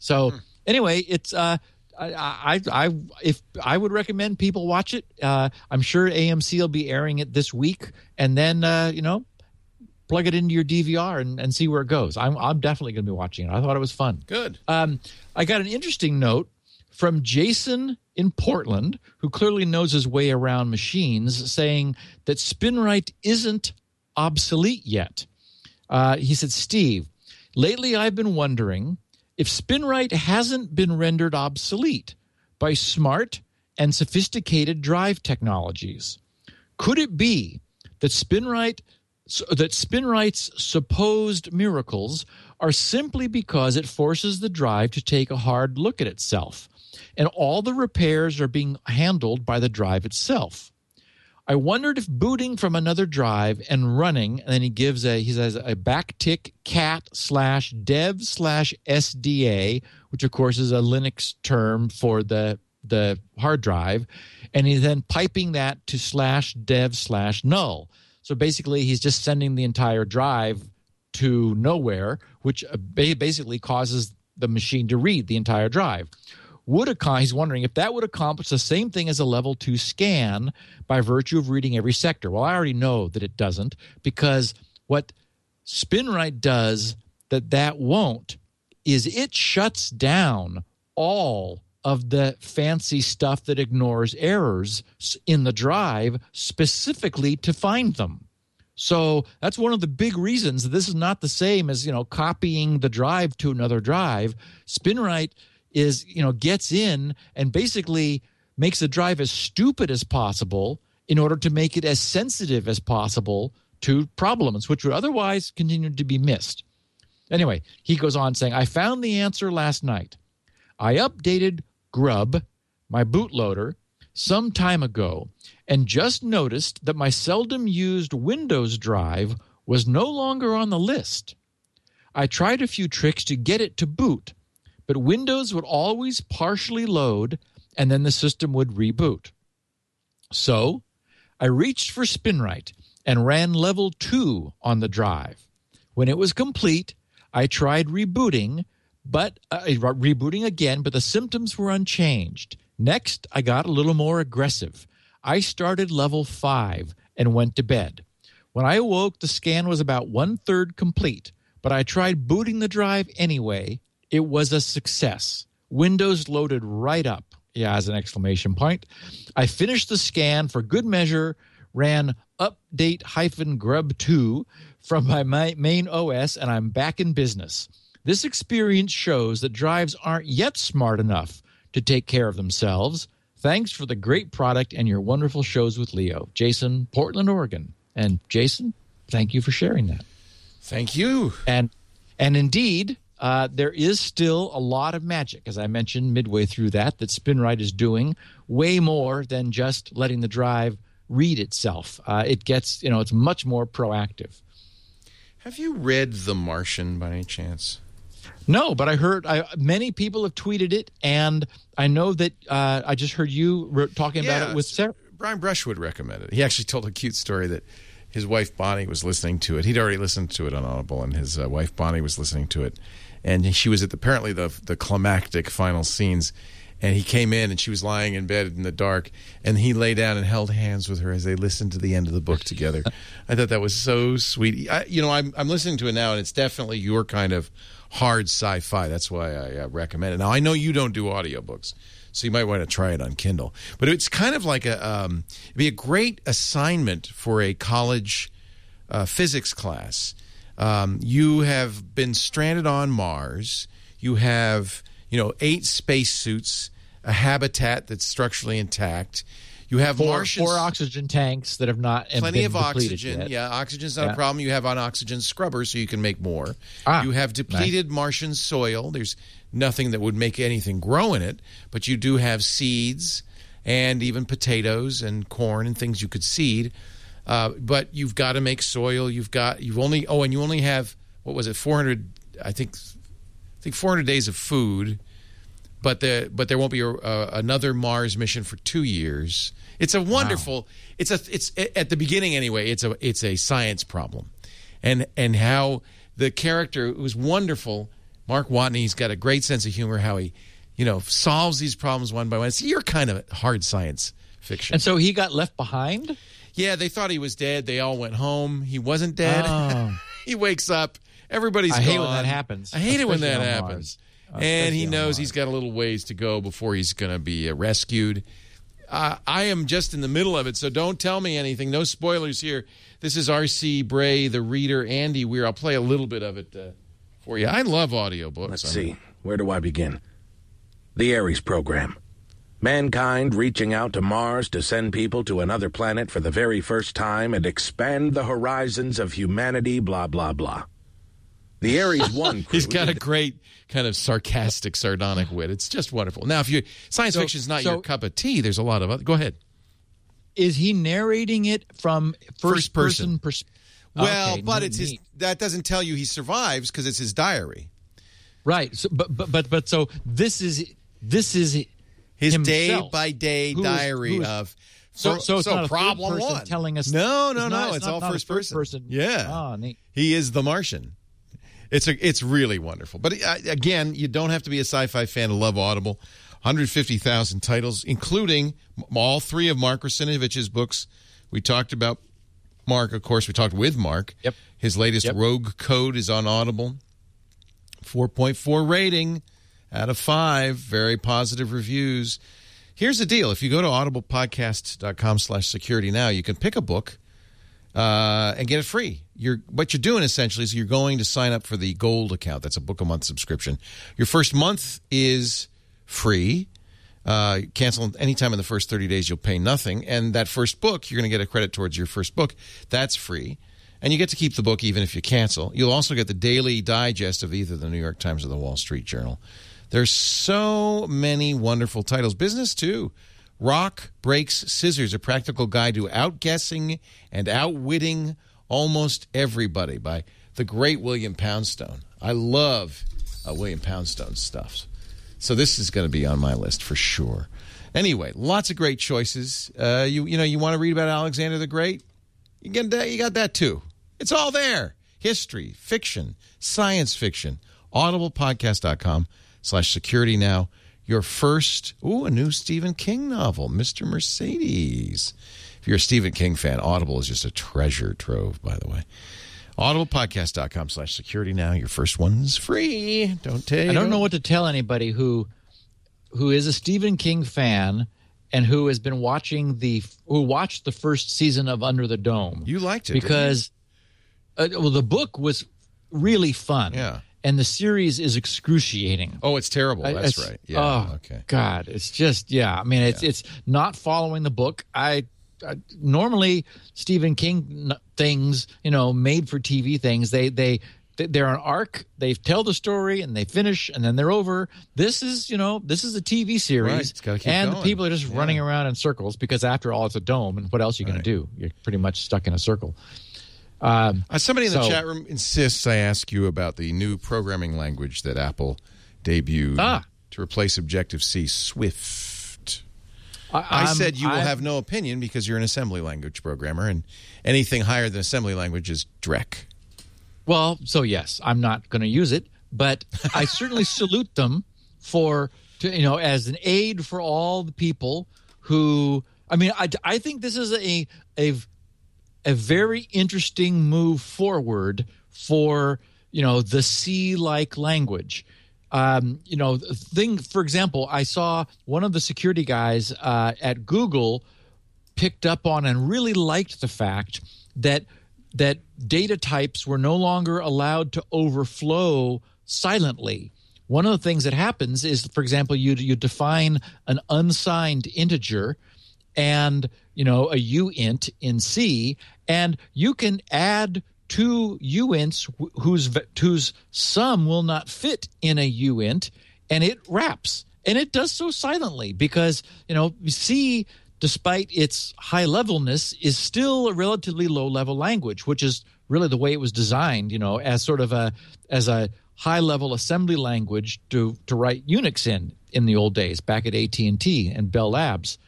So anyway, it's uh, I, I I if I would recommend people watch it. Uh, I'm sure A M C will be airing it this week, and then uh, you know, plug it into your D V R and, and see where it goes. I'm I'm definitely going to be watching it. I thought it was fun. Good. Um, I got an interesting note from Jason in Portland, who clearly knows his way around machines, saying that SpinRite isn't obsolete yet. Uh, he said, Steve, lately I've been wondering if SpinRite hasn't been rendered obsolete by smart and sophisticated drive technologies. Could it be that SpinRite, that SpinRite's supposed miracles are simply because it forces the drive to take a hard look at itself, and all the repairs are being handled by the drive itself? I wondered if booting from another drive and running, and then he gives a, he says a backtick cat slash dev slash S D A, which of course is a Linux term for the the hard drive, and he's then piping that to slash dev slash null. So basically he's just sending the entire drive to nowhere, which basically causes the machine to read the entire drive. Would ac- he's wondering if that would accomplish the same thing as a level two scan by virtue of reading every sector. Well, I already know that it doesn't, because what SpinRite does that that won't is it shuts down all of the fancy stuff that ignores errors in the drive specifically to find them. So that's one of the big reasons that this is not the same as, you know, copying the drive to another drive. SpinRite is, you know, gets in and basically makes the drive as stupid as possible in order to make it as sensitive as possible to problems which would otherwise continue to be missed. Anyway, he goes on saying, I found the answer last night. I updated Grub, my bootloader, some time ago, and just noticed that my seldom used Windows drive was no longer on the list. I tried a few tricks to get it to boot, but Windows would always partially load, and then the system would reboot. So I reached for SpinRite and ran level two on the drive. When it was complete, I tried rebooting, but uh, rebooting again, but the symptoms were unchanged. Next, I got a little more aggressive. I started level five and went to bed. When I awoke, the scan was about one-third complete, but I tried booting the drive anyway. It was a success. Windows loaded right up. Yeah, as an exclamation point. I finished the scan for good measure, ran update-grub two from my main O S, and I'm back in business. This experience shows that drives aren't yet smart enough to take care of themselves. Thanks for the great product and your wonderful shows with Leo. Jason, Portland, Oregon. And Jason, thank you for sharing that. Thank you. And and indeed, uh, there is still a lot of magic, as I mentioned midway through that, that SpinRite is doing, way more than just letting the drive read itself. Uh, it gets, you know, it's much more proactive. Have you read The Martian by any chance? No, but I heard I, many people have tweeted it, and I know that uh, I just heard you talking yeah, about it with Sarah. Brian Brushwood recommended it. He actually told a cute story that his wife, Bonnie, was listening to it. He'd already listened to it on Audible, and his uh, wife, Bonnie, was listening to it. And she was at the, apparently the, the climactic final scenes, and he came in, and she was lying in bed in the dark, and he lay down and held hands with her as they listened to the end of the book together. I thought that was so sweet. I, you know, I'm, I'm listening to it now, and it's definitely your kind of hard sci-fi. That's why I uh, recommend it. Now, I know you don't do audiobooks, so you might want to try it on Kindle. But it's kind of like a um, it'd be a great assignment for a college uh, physics class. Um, you have been stranded on Mars. You have, you know, eight spacesuits, a habitat that's structurally intact. You have four, Martians, four oxygen tanks that have not been depleted yet. Plenty of oxygen. Yeah, oxygen's not yeah. a problem. You have an oxygen scrubber, so you can make more. Ah, you have depleted nice. Martian soil. There's nothing that would make anything grow in it, but you do have seeds and even potatoes and corn and things you could seed. Uh, but you've got to make soil. You've got you've only oh, and you only have what was it? four hundred I think. I think four hundred days of food. But the but there won't be a, uh, another Mars mission for two years. It's a wonderful. Wow. It's a it's at the beginning anyway. It's a it's a science problem, and and how the character who's wonderful, Mark Watney. He's got a great sense of humor. How he, you know, solves these problems one by one. It's your kind of hard science fiction. And so he got left behind. Yeah, they thought he was dead. They all went home. He wasn't dead. Oh. He wakes up. Everybody's gone. I hate when that happens. I hate it when that happens. Uh, and he knows he's got a little ways to go before he's going to be uh, rescued. Uh, I am just in the middle of it, so don't tell me anything. No spoilers here. This is R C. Bray, the reader, Andy Weir. I'll play a little bit of it uh, for you. I love audiobooks. Let's see. Where do I begin? The Aries program. Mankind reaching out to Mars to send people to another planet for the very first time and expand the horizons of humanity, blah, blah, blah. The Aries one crew. He's got a great kind of sarcastic, sardonic wit. It's just wonderful. Now, if you science so, fiction is not so, your cup of tea, there's a lot of other. Go ahead. Is he narrating it from first, first person perspective? Well, okay, but no, it's his, that doesn't tell you he survives because it's his diary, right? So, but but but but so this is this is his day by day diary of. So, so, it's so not problem a third person one telling us. No, no, it's no. Not, it's, it's not, all not first, first person. person. Yeah, oh, neat. He is the Martian. It's a, it's really wonderful. But, uh, again, you don't have to be a sci-fi fan to love Audible. one hundred fifty thousand titles, including all three of Mark Russinovich's books. We talked about Mark, of course. We talked with Mark. Yep. His latest yep. Rogue Code is on Audible. four point four rating out of five. Very positive reviews. Here's the deal. If you go to audible podcast dot com slash security now, you can pick a book. Uh, and get it free. You're, what you're doing, essentially, is you're going to sign up for the Gold account. That's a book-a-month subscription. Your first month is free. Uh, cancel anytime in the first thirty days. You'll pay nothing. And that first book, you're going to get a credit towards your first book. That's free. And you get to keep the book even if you cancel. You'll also get the daily digest of either the New York Times or the Wall Street Journal. There's so many wonderful titles. Business, too. Rock Breaks Scissors, a practical guide to outguessing and outwitting almost everybody by the great William Poundstone. I love uh, William Poundstone's stuff. So this is going to be on my list for sure. Anyway, lots of great choices. Uh, you you know, you want to read about Alexander the Great? You get that, you got that too. It's all there. History, fiction, science fiction. audible podcast dot com slash security now. Your first, ooh, a new Stephen King novel, Mister Mercedes. If you're a Stephen King fan, Audible is just a treasure trove, by the way. audible podcast dot com slash security now. Your first one's free. Don't tell. I don't know what to tell anybody who who is a Stephen King fan and who has been watching the who watched the first season of Under the Dome. You liked it because uh, well, the book was really fun. Yeah. And the series is excruciating. Oh, it's terrible. That's it's, right. Yeah. Oh, okay. God, it's just yeah. I mean, it's yeah. it's not following the book. I, I normally Stephen King things, you know, made for T V things. They they they're an arc. They tell the story and they finish and then they're over. This is you know this is a T V series, right. It's gotta keep and going. The people are just yeah. running around in circles because after all, it's a dome, and what else are you going right. to do? You're pretty much stuck in a circle. Um, uh, somebody in the so, chat room insists I ask you about the new programming language that Apple debuted ah, to replace Objective-C, Swift. I, I said you I'm, will have no opinion because you're an assembly language programmer, and anything higher than assembly language is dreck. Well, so yes, I'm not going to use it, but I certainly salute them for, to, you know, as an aid for all the people who, I mean, I, I think this is a a... a very interesting move forward for, you know, the C-like language. Um, you know, thing. For example, I saw one of the security guys uh, at Google picked up on and really liked the fact that that data types were no longer allowed to overflow silently. One of the things that happens is, for example, you you define an unsigned integer and you know, a uint in C, and you can add two uints whose whose sum will not fit in a uint, and it wraps. And it does so silently because, you know, C, despite its high-levelness, is still a relatively low-level language, which is really the way it was designed, you know, as sort of a as a high-level assembly language to, to write Unix in in the old days, back at A T and T and Bell Labs.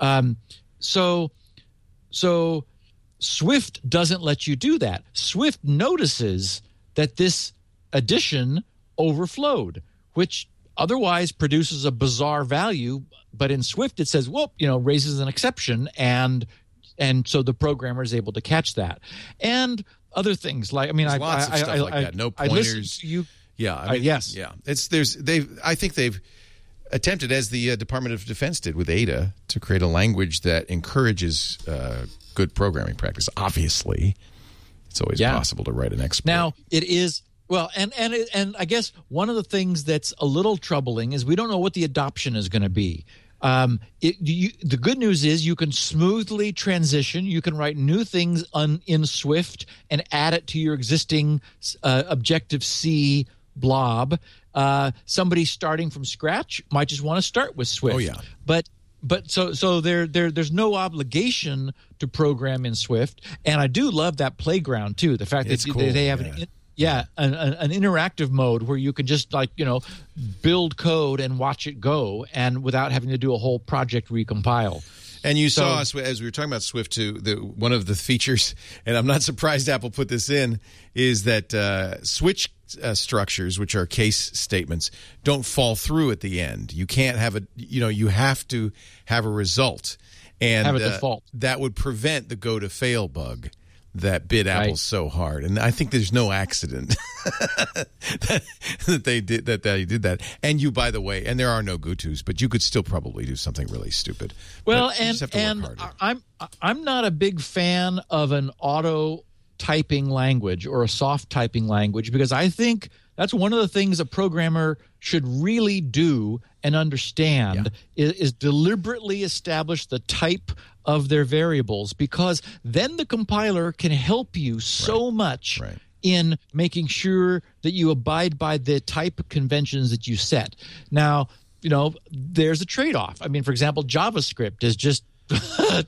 Um So, so Swift doesn't let you do that. Swift notices that this addition overflowed, which otherwise produces a bizarre value. But in Swift, it says, "Whoop!" You know, raises an exception, and and so the programmer is able to catch that. And other things like, I mean, I, lots I, of I, stuff I, like I, that. No pointers. You, yeah. I mean, uh, yes. Yeah. It's there's they've. I think they've. attempted, as the uh, Department of Defense did with A D A, to create a language that encourages uh, good programming practice. Obviously, it's always yeah. possible to write an exploit. Now, it is – well, and, and, and I guess one of the things that's a little troubling is we don't know what the adoption is going to be. Um, it, you, the good news is you can smoothly transition. You can write new things on, in Swift and add it to your existing uh, Objective-C blob. Uh, somebody starting from scratch might just want to start with Swift. Oh yeah, but but so so there there there's no obligation to program in Swift, and I do love that playground too. The fact it's that cool. they, they have yeah. an yeah an, an interactive mode where you can just like you know build code and watch it go, and without having to do a whole project recompile. And you so, saw us as we were talking about Swift too. The, one of the features, and I'm not surprised Apple put this in, is that uh, switch. Uh, structures, which are case statements, don't fall through at the end. You can't have a, you know, you have to have a result, and have a uh, default. That would prevent the go to fail bug that bit right. Apple so hard. And I think there's no accident that, that they did that they did that. And you, by the way, and there are no G U T Us, but you could still probably do something really stupid. Well, but and and I'm I'm not a big fan of an auto. typing language or a soft typing language, because I think that's one of the things a programmer should really do and understand yeah. is, is deliberately establish the type of their variables, because then the compiler can help you so right. much right. in making sure that you abide by the type conventions that you set. Now, you know, there's a trade-off. I mean, for example, JavaScript is just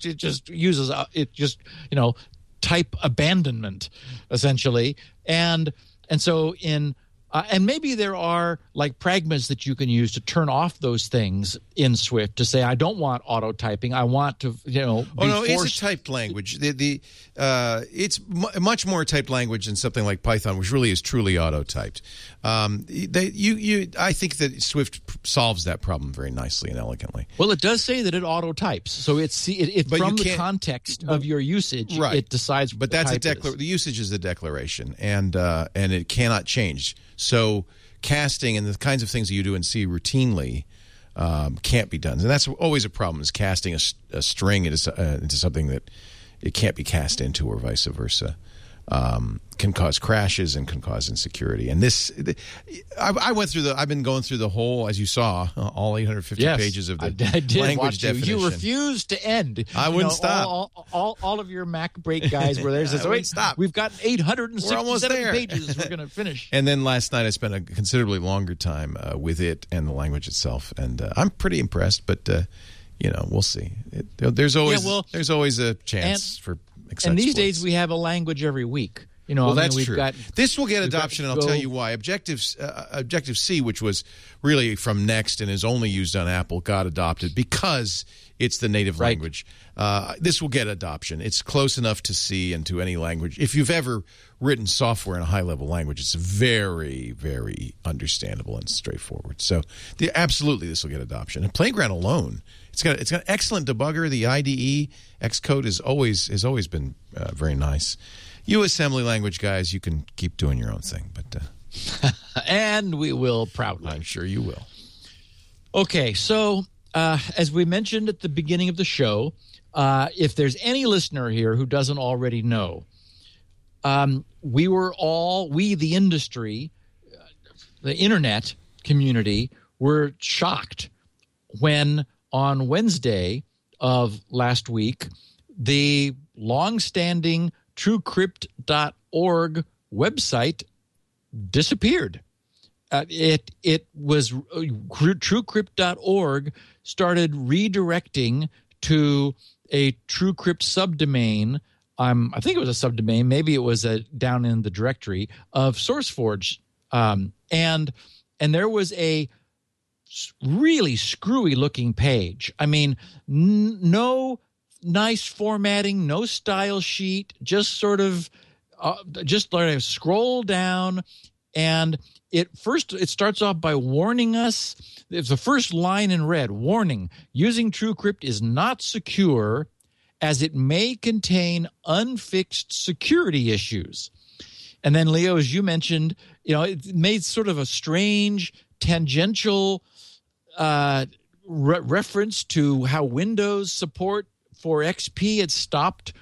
it just uses uh, it just, you know, type abandonment, essentially, and and so in uh, and maybe there are like pragmas that you can use to turn off those things in Swift to say I don't want auto typing. I want to you know. Be oh no, it's a typed language. The the uh, it's mu much more typed language than something like Python, which really is truly auto typed. Um, they, you you I think that Swift solves that problem very nicely and elegantly. Well, it does say that it auto types, so it's it, it from the context of your usage, right. it decides. But that's a declaration. The usage is a declaration, and uh, and it cannot change. So casting and the kinds of things that you do in C routinely um, can't be done. And that's always a problem, is casting a, a string into, uh, into something that it can't be cast into, or vice versa. Um, can cause crashes and can cause insecurity. And this, I, I went through the, I've been going through the whole, as you saw, all eight hundred fifty yes, pages of the I did, I did language watch you. definition. You refused to end. I wouldn't know, stop. All, all, all, all of your Mac break guys were there. Says, oh, wait, stop. We've got eight hundred sixty-seven pages. We're going to finish. And then last night I spent a considerably longer time uh, with it and the language itself. And uh, I'm pretty impressed, but, uh, you know, we'll see. It, there's always yeah, well, there's always a chance for And these days we have a language every week. You know, well, I mean, that's we've true. Got, this will get adoption, and I'll go. tell you why. Objective uh, Objective-C, which was really from Next and is only used on Apple, got adopted because it's the native right. language. Uh, this will get adoption. It's close enough to C and to any language. If you've ever written software in a high-level language, it's very, very understandable and straightforward. So the, absolutely this will get adoption. And Playground alone, it's got it's got an excellent debugger. The I D E, Xcode, is always has always been uh, very nice. You assembly language guys, you can keep doing your own thing, but uh... and we will proudly. I'm sure you will. Okay, so uh, as we mentioned at the beginning of the show, uh, if there's any listener here who doesn't already know, um, we were all we the industry, uh, the internet community, were shocked when on Wednesday of last week the longstanding TrueCrypt dot org website disappeared. Uh, it it was uh, TrueCrypt dot org started redirecting to a TrueCrypt subdomain. Um, I think it was a subdomain. Maybe it was a down in the directory of SourceForge, um, and and there was a really screwy looking page. I mean, n- no. nice formatting, no style sheet, just sort of uh, just like scroll down, and it first it starts off by warning us. It's the first line in red: warning, using TrueCrypt is not secure as it may contain unfixed security issues. And then, Leo, as you mentioned, you know, it made sort of a strange tangential uh, re- reference to how Windows support for X P, it stopped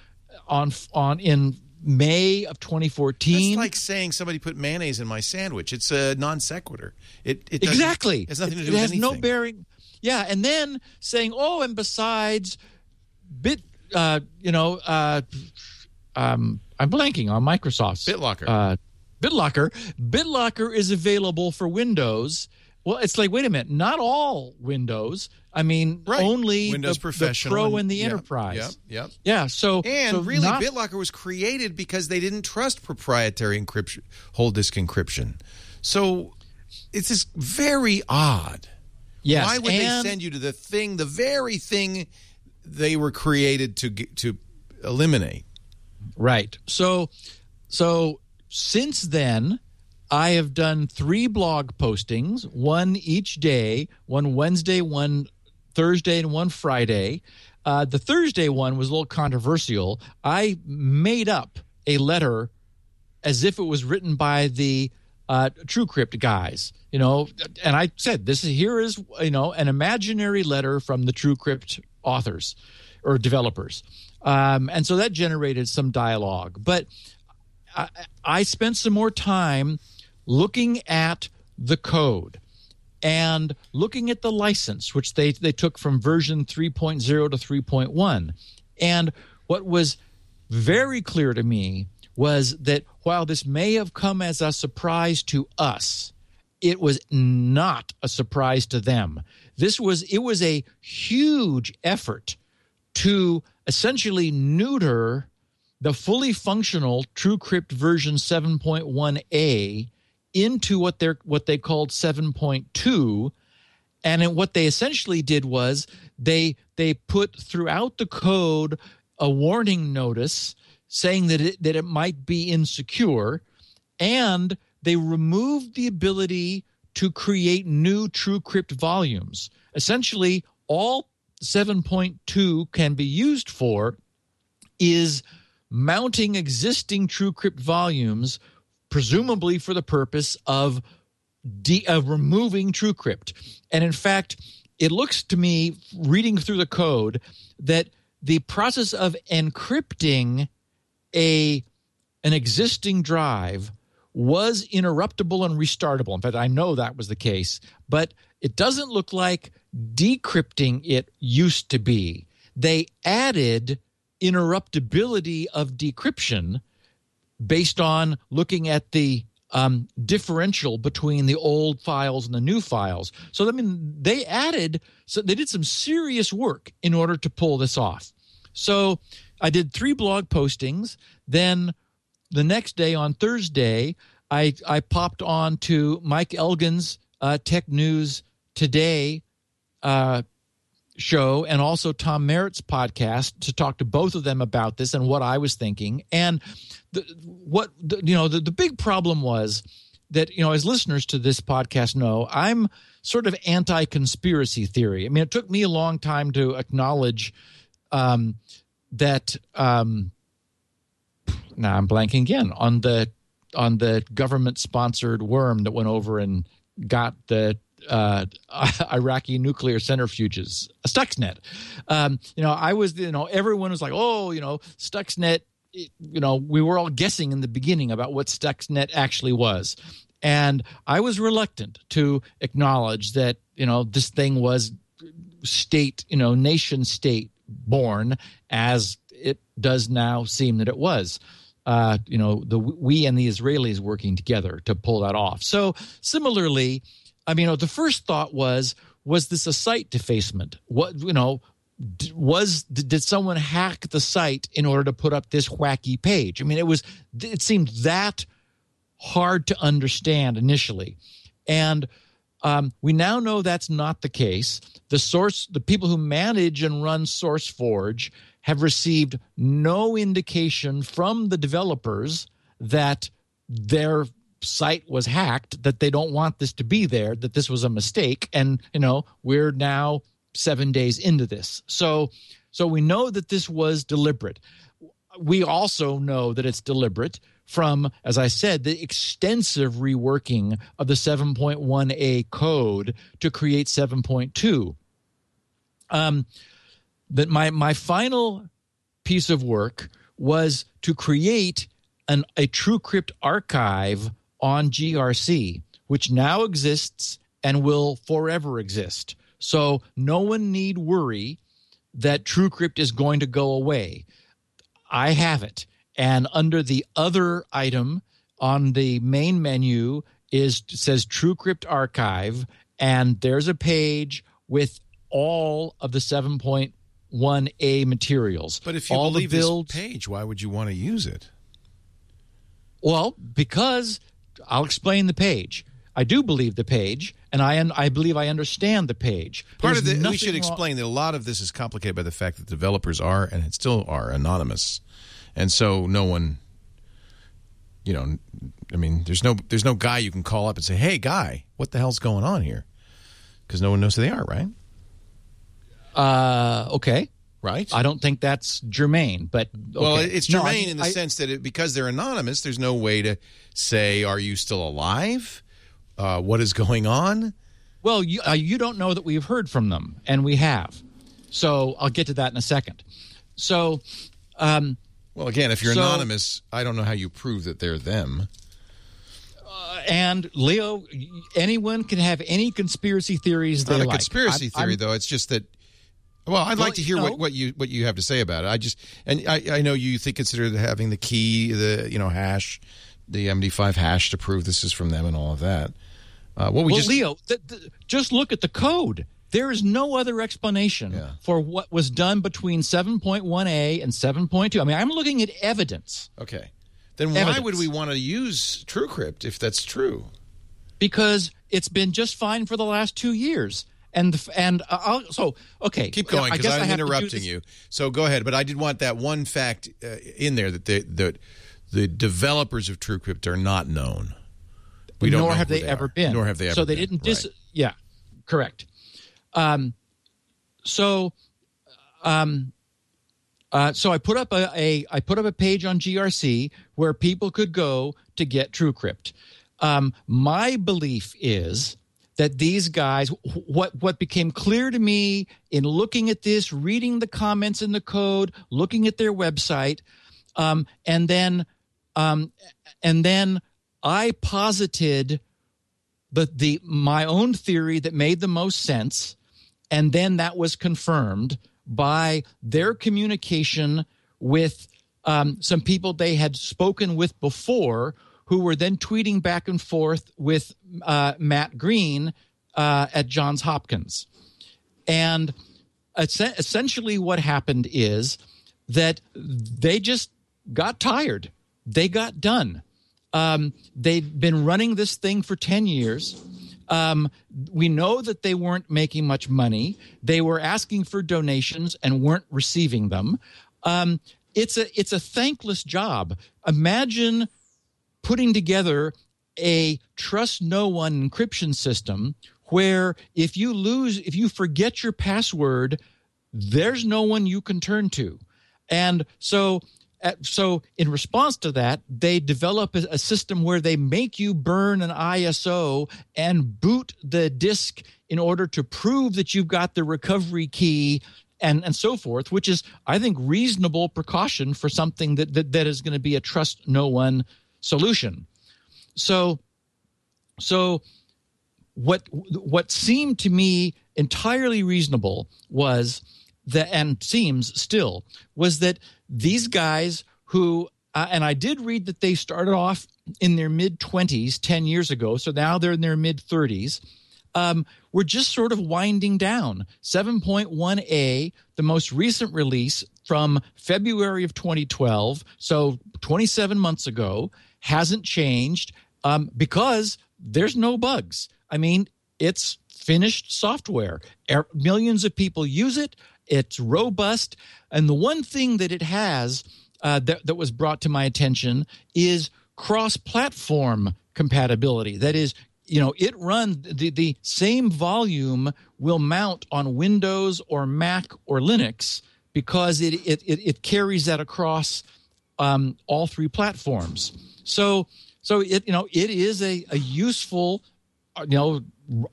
on on in May of twenty fourteen. It's like saying somebody put mayonnaise in my sandwich. It's a non sequitur. It, it exactly. It has nothing to do it with anything. It has no bearing. Yeah, and then saying, oh, and besides, bit, uh, you know, uh, um, I'm blanking on Microsoft's BitLocker. Uh, BitLocker. BitLocker is available for Windows. Well, it's like, wait a minute, not all Windows. I mean, right. only Windows the, Professional the Pro and, and the yeah, Enterprise. Yep, yep. Yeah, so... And so really, not, BitLocker was created because they didn't trust proprietary encryption, whole disk encryption. So it's just very odd. Yes, Why would and, they send you to the thing, the very thing they were created to to eliminate? Right. So, so since then... I have done three blog postings, one each day, one Wednesday, one Thursday, and one Friday. Uh, the Thursday one was a little controversial. I made up a letter as if it was written by the uh, TrueCrypt guys, you know, and I said, this is here is, you know, an imaginary letter from the TrueCrypt authors or developers. Um, and so that generated some dialogue. But I, I spent some more time looking at the code and looking at the license, which they, they took from version three point oh to three point one. And what was very clear to me was that while this may have come as a surprise to us, it was not a surprise to them. This was it was a huge effort to essentially neuter the fully functional TrueCrypt version seven point one A into what they're what they called seven point two, and what they essentially did was they they put throughout the code a warning notice saying that it, that it might be insecure, and they removed the ability to create new TrueCrypt volumes. Essentially, all seven point two can be used for is mounting existing TrueCrypt volumes, presumably for the purpose of, de- of removing TrueCrypt. And in fact, it looks to me, reading through the code, that the process of encrypting a an existing drive was interruptible and restartable. In fact, I know that was the case, but it doesn't look like decrypting it used to be. They added interruptibility of decryption based on looking at the um, differential between the old files and the new files. So, I mean, they added – so they did some serious work in order to pull this off. So I did three blog postings. Then the next day on Thursday, I, I popped on to Mike Elgin's uh, Tech News Today uh, show and also Tom Merritt's podcast to talk to both of them about this and what I was thinking. And the, what the, you know, the, the big problem was that, you know, as listeners to this podcast know, I'm sort of anti-conspiracy theory. I mean, it took me a long time to acknowledge um, that um, – now I'm blanking again on the on the government-sponsored worm that went over and got the – Uh, Iraqi nuclear centrifuges, Stuxnet. Um, you know, I was, you know, everyone was like, oh, you know, Stuxnet, it, you know, we were all guessing in the beginning about what Stuxnet actually was. And I was reluctant to acknowledge that, you know, this thing was state, you know, nation state born, as it does now seem that it was. Uh, you know, the we and the Israelis working together to pull that off. So similarly, I mean, the first thought was, was this a site defacement? What, you know, was did someone hack the site in order to put up this wacky page? I mean, it was it seemed that hard to understand initially, and um, we now know that's not the case. The source, the people who manage and run SourceForge, have received no indication from the developers that their site was hacked, that they don't want this to be there, that this was a mistake. And, you know, we're now seven days into this. So so we know that this was deliberate. We also know that it's deliberate from, as I said, the extensive reworking of the seven point one A code to create seven point two. Um, that my, my final piece of work was to create an, a TrueCrypt archive on G R C, which now exists and will forever exist. So no one need worry that TrueCrypt is going to go away. I have it. And under the other item on the main menu is says TrueCrypt Archive, and there's a page with all of the seven point one A materials. But if you all believe the builds, this page, why would you want to use it? Well, because I'll explain the page. I do believe the page, and I un- I believe I understand the page. Part There's of the, we should explain that a lot of this is complicated by the fact that developers are, and it still are, anonymous, and so no one, you know, I mean, there's no there's no guy you can call up and say, "Hey, guy, what the hell's going on here?" Because no one knows who they are, right? Uh, okay. Right. I don't think that's germane, but okay. Well, it's germane no, I, in the I, sense that it, because they're anonymous, there's no way to say, "Are you still alive? Uh, what is going on?" Well, you, uh, you don't know that we've heard from them, and we have. So I'll get to that in a second. So, um, well, again, if you're so, anonymous, I don't know how you prove that they're them. Uh, and Leo, anyone can have any conspiracy theories it's they like. Not a conspiracy like. theory, I'm, though. It's just that. Well, I'd well, like to hear you know, what, what you what you have to say about it. I just and I, I know you think consider having the key, the you know hash, the M D five hash to prove this is from them and all of that. Uh, what we well, just Leo, th- th- just look at the code. There is no other explanation yeah. for what was done between seven point one A and seven point two. I mean, I'm looking at evidence. Okay, then why evidence. would we want to use TrueCrypt if that's true? Because it's been just fine for the last two years. And and I'll, so okay, keep going because I'm interrupting you. So go ahead, but I did want that one fact uh, in there that the, the the developers of TrueCrypt are not known. We don't. Nor have they ever been. Nor have they ever. So they didn't. Dis- right. Yeah, correct. Um, so, um, uh, so I put up a, a I put up a page on G R C where people could go to get TrueCrypt. Um, my belief is that these guys, what, what became clear to me in looking at this, reading the comments in the code, looking at their website, um, and then um, and then I posited the, the my own theory that made the most sense, and then that was confirmed by their communication with um, some people they had spoken with before, who were then tweeting back and forth with uh, Matt Green uh, at Johns Hopkins. And es- essentially what happened is that they just got tired. They got done. Um, they've been running this thing for ten years. Um, we know that they weren't making much money. They were asking for donations and weren't receiving them. Um, it's a it's a thankless job. Imagine putting together a trust no one encryption system where if you lose, if you forget your password, there's no one you can turn to. And so, so in response to that, they develop a system where they make you burn an I S O and boot the disk in order to prove that you've got the recovery key and, and so forth, which is, I think, reasonable precaution for something that that, that is going to be a trust no one solution. So, so what what seemed to me entirely reasonable was that, and seems still, was that these guys who uh, and I did read that they started off in their mid twenties ten years ago, so now they're in their mid thirties. Um, we're just sort of winding down. seven point one A, the most recent release from February of twenty twelve, so twenty-seven months ago. Hasn't changed um, because there's no bugs. I mean, it's finished software. Er- millions of people use it. It's robust. And the one thing that it has uh, that, that was brought to my attention is cross-platform compatibility. That is, you know, it runs the, the same volume will mount on Windows or Mac or Linux because it it, it, it carries that across um, all three platforms. So, so it you know it is a, a useful, you know,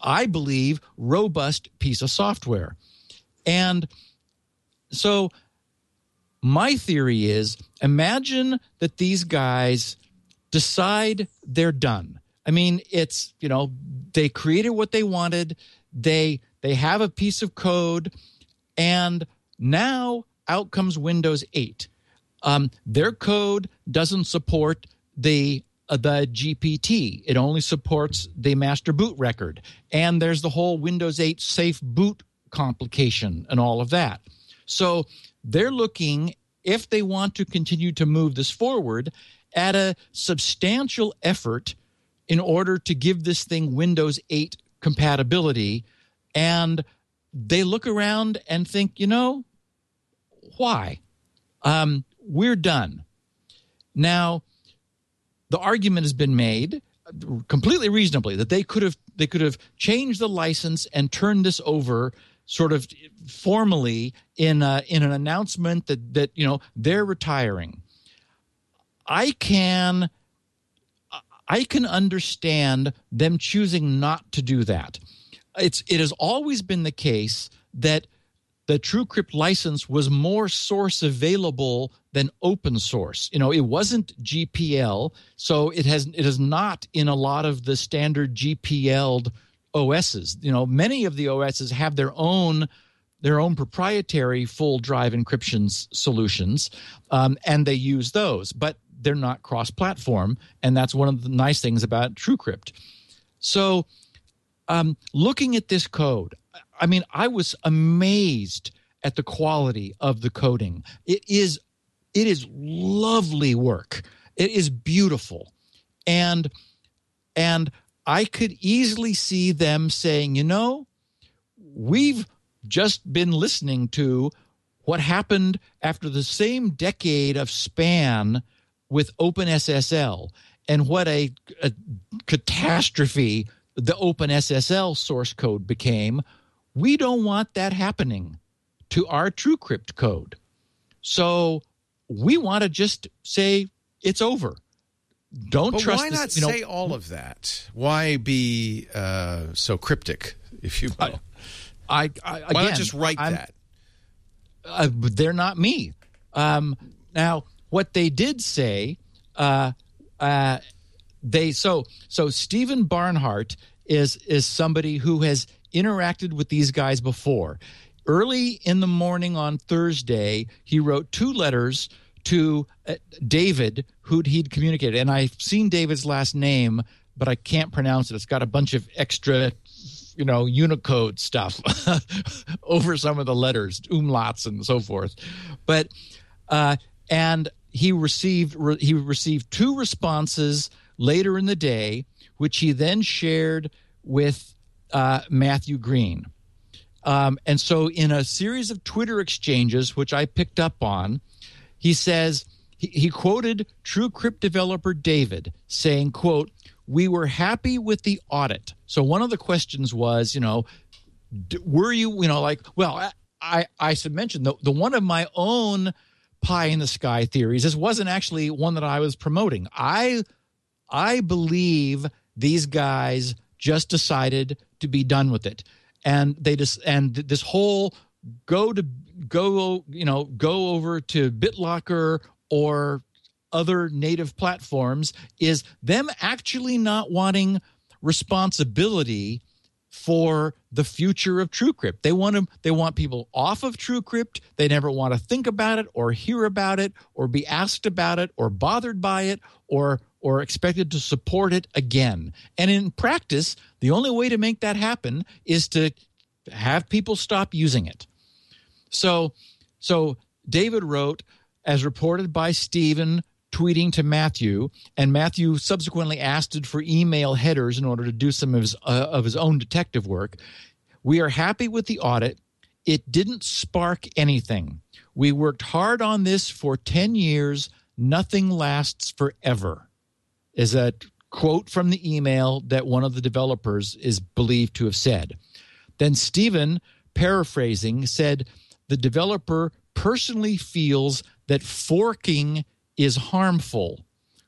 I believe robust piece of software, and so my theory is: imagine that these guys decide they're done. I mean, it's you know they created what they wanted. They they have a piece of code, and now out comes Windows eight. Um, their code doesn't support the uh, the G P T. It only supports the master boot record, and there's the whole Windows eight safe boot complication and all of that. So they're looking, if they want to continue to move this forward, at a substantial effort in order to give this thing Windows eight compatibility, and they look around and think, you know, why? Um, we're done. Now, the argument has been made completely reasonably that they could have they could have changed the license and turned this over sort of formally in a, in an announcement that that you know they're retiring. I can I can understand them choosing not to do that. It's it has always been the case that the TrueCrypt license was more source available than open source. You know, it wasn't G P L, so it has it is not in a lot of the standard G P L'd O Ss. You know, many of the O Ss have their own their own proprietary full drive encryption solutions, um, and they use those, but they're not cross-platform, and that's one of the nice things about TrueCrypt. So, um, looking at this code, I mean, I was amazed at the quality of the coding. It is, it is lovely work. It is beautiful, and and I could easily see them saying, you know, we've just been listening to what happened after the same decade of span with OpenSSL and what a, a catastrophe the OpenSSL source code became. We don't want that happening to our TrueCrypt code. So we want to just say it's over. Don't but trust. Why this, not you know, say all of that? Why be uh, so cryptic, if you will? I, I, I, why again, not just write I'm, that? Uh, they're not me. Um, now, what they did say, uh, uh, they so so Stephen Barnhart is is somebody who has interacted with these guys before. Early in the morning on Thursday, he wrote two letters to uh, David, who he'd communicated. And I've seen David's last name, but I can't pronounce it. It's got a bunch of extra, you know, Unicode stuff over some of the letters, umlauts and so forth. But uh, and he received re- he received two responses later in the day, which he then shared with uh, Matthew Green. Um, and so in a series of Twitter exchanges, which I picked up on, he says, he, he quoted TrueCrypt developer David saying, quote, "We were happy with the audit." So one of the questions was, you know, d- were you, you know, like, well, I, I should mention the, the one of my own pie in the sky theories. This wasn't actually one that I was promoting. I, I believe these guys just decided to be done with it. And they just and this whole go to go you know go over to BitLocker or other native platforms is them actually not wanting responsibility for the future of TrueCrypt. They want them, they want people off of TrueCrypt. They never want to think about it or hear about it or be asked about it or bothered by it or or expected to support it again. And in practice, the only way to make that happen is to have people stop using it. So, so David wrote, as reported by Stephen, tweeting to Matthew, and Matthew subsequently asked for email headers in order to do some of his, uh, of his own detective work. "We are happy with the audit. It didn't spark anything. We worked hard on this for ten years. Nothing lasts forever," is a quote from the email that one of the developers is believed to have said. Then Stephen, paraphrasing, said the developer personally feels that forking is harmful.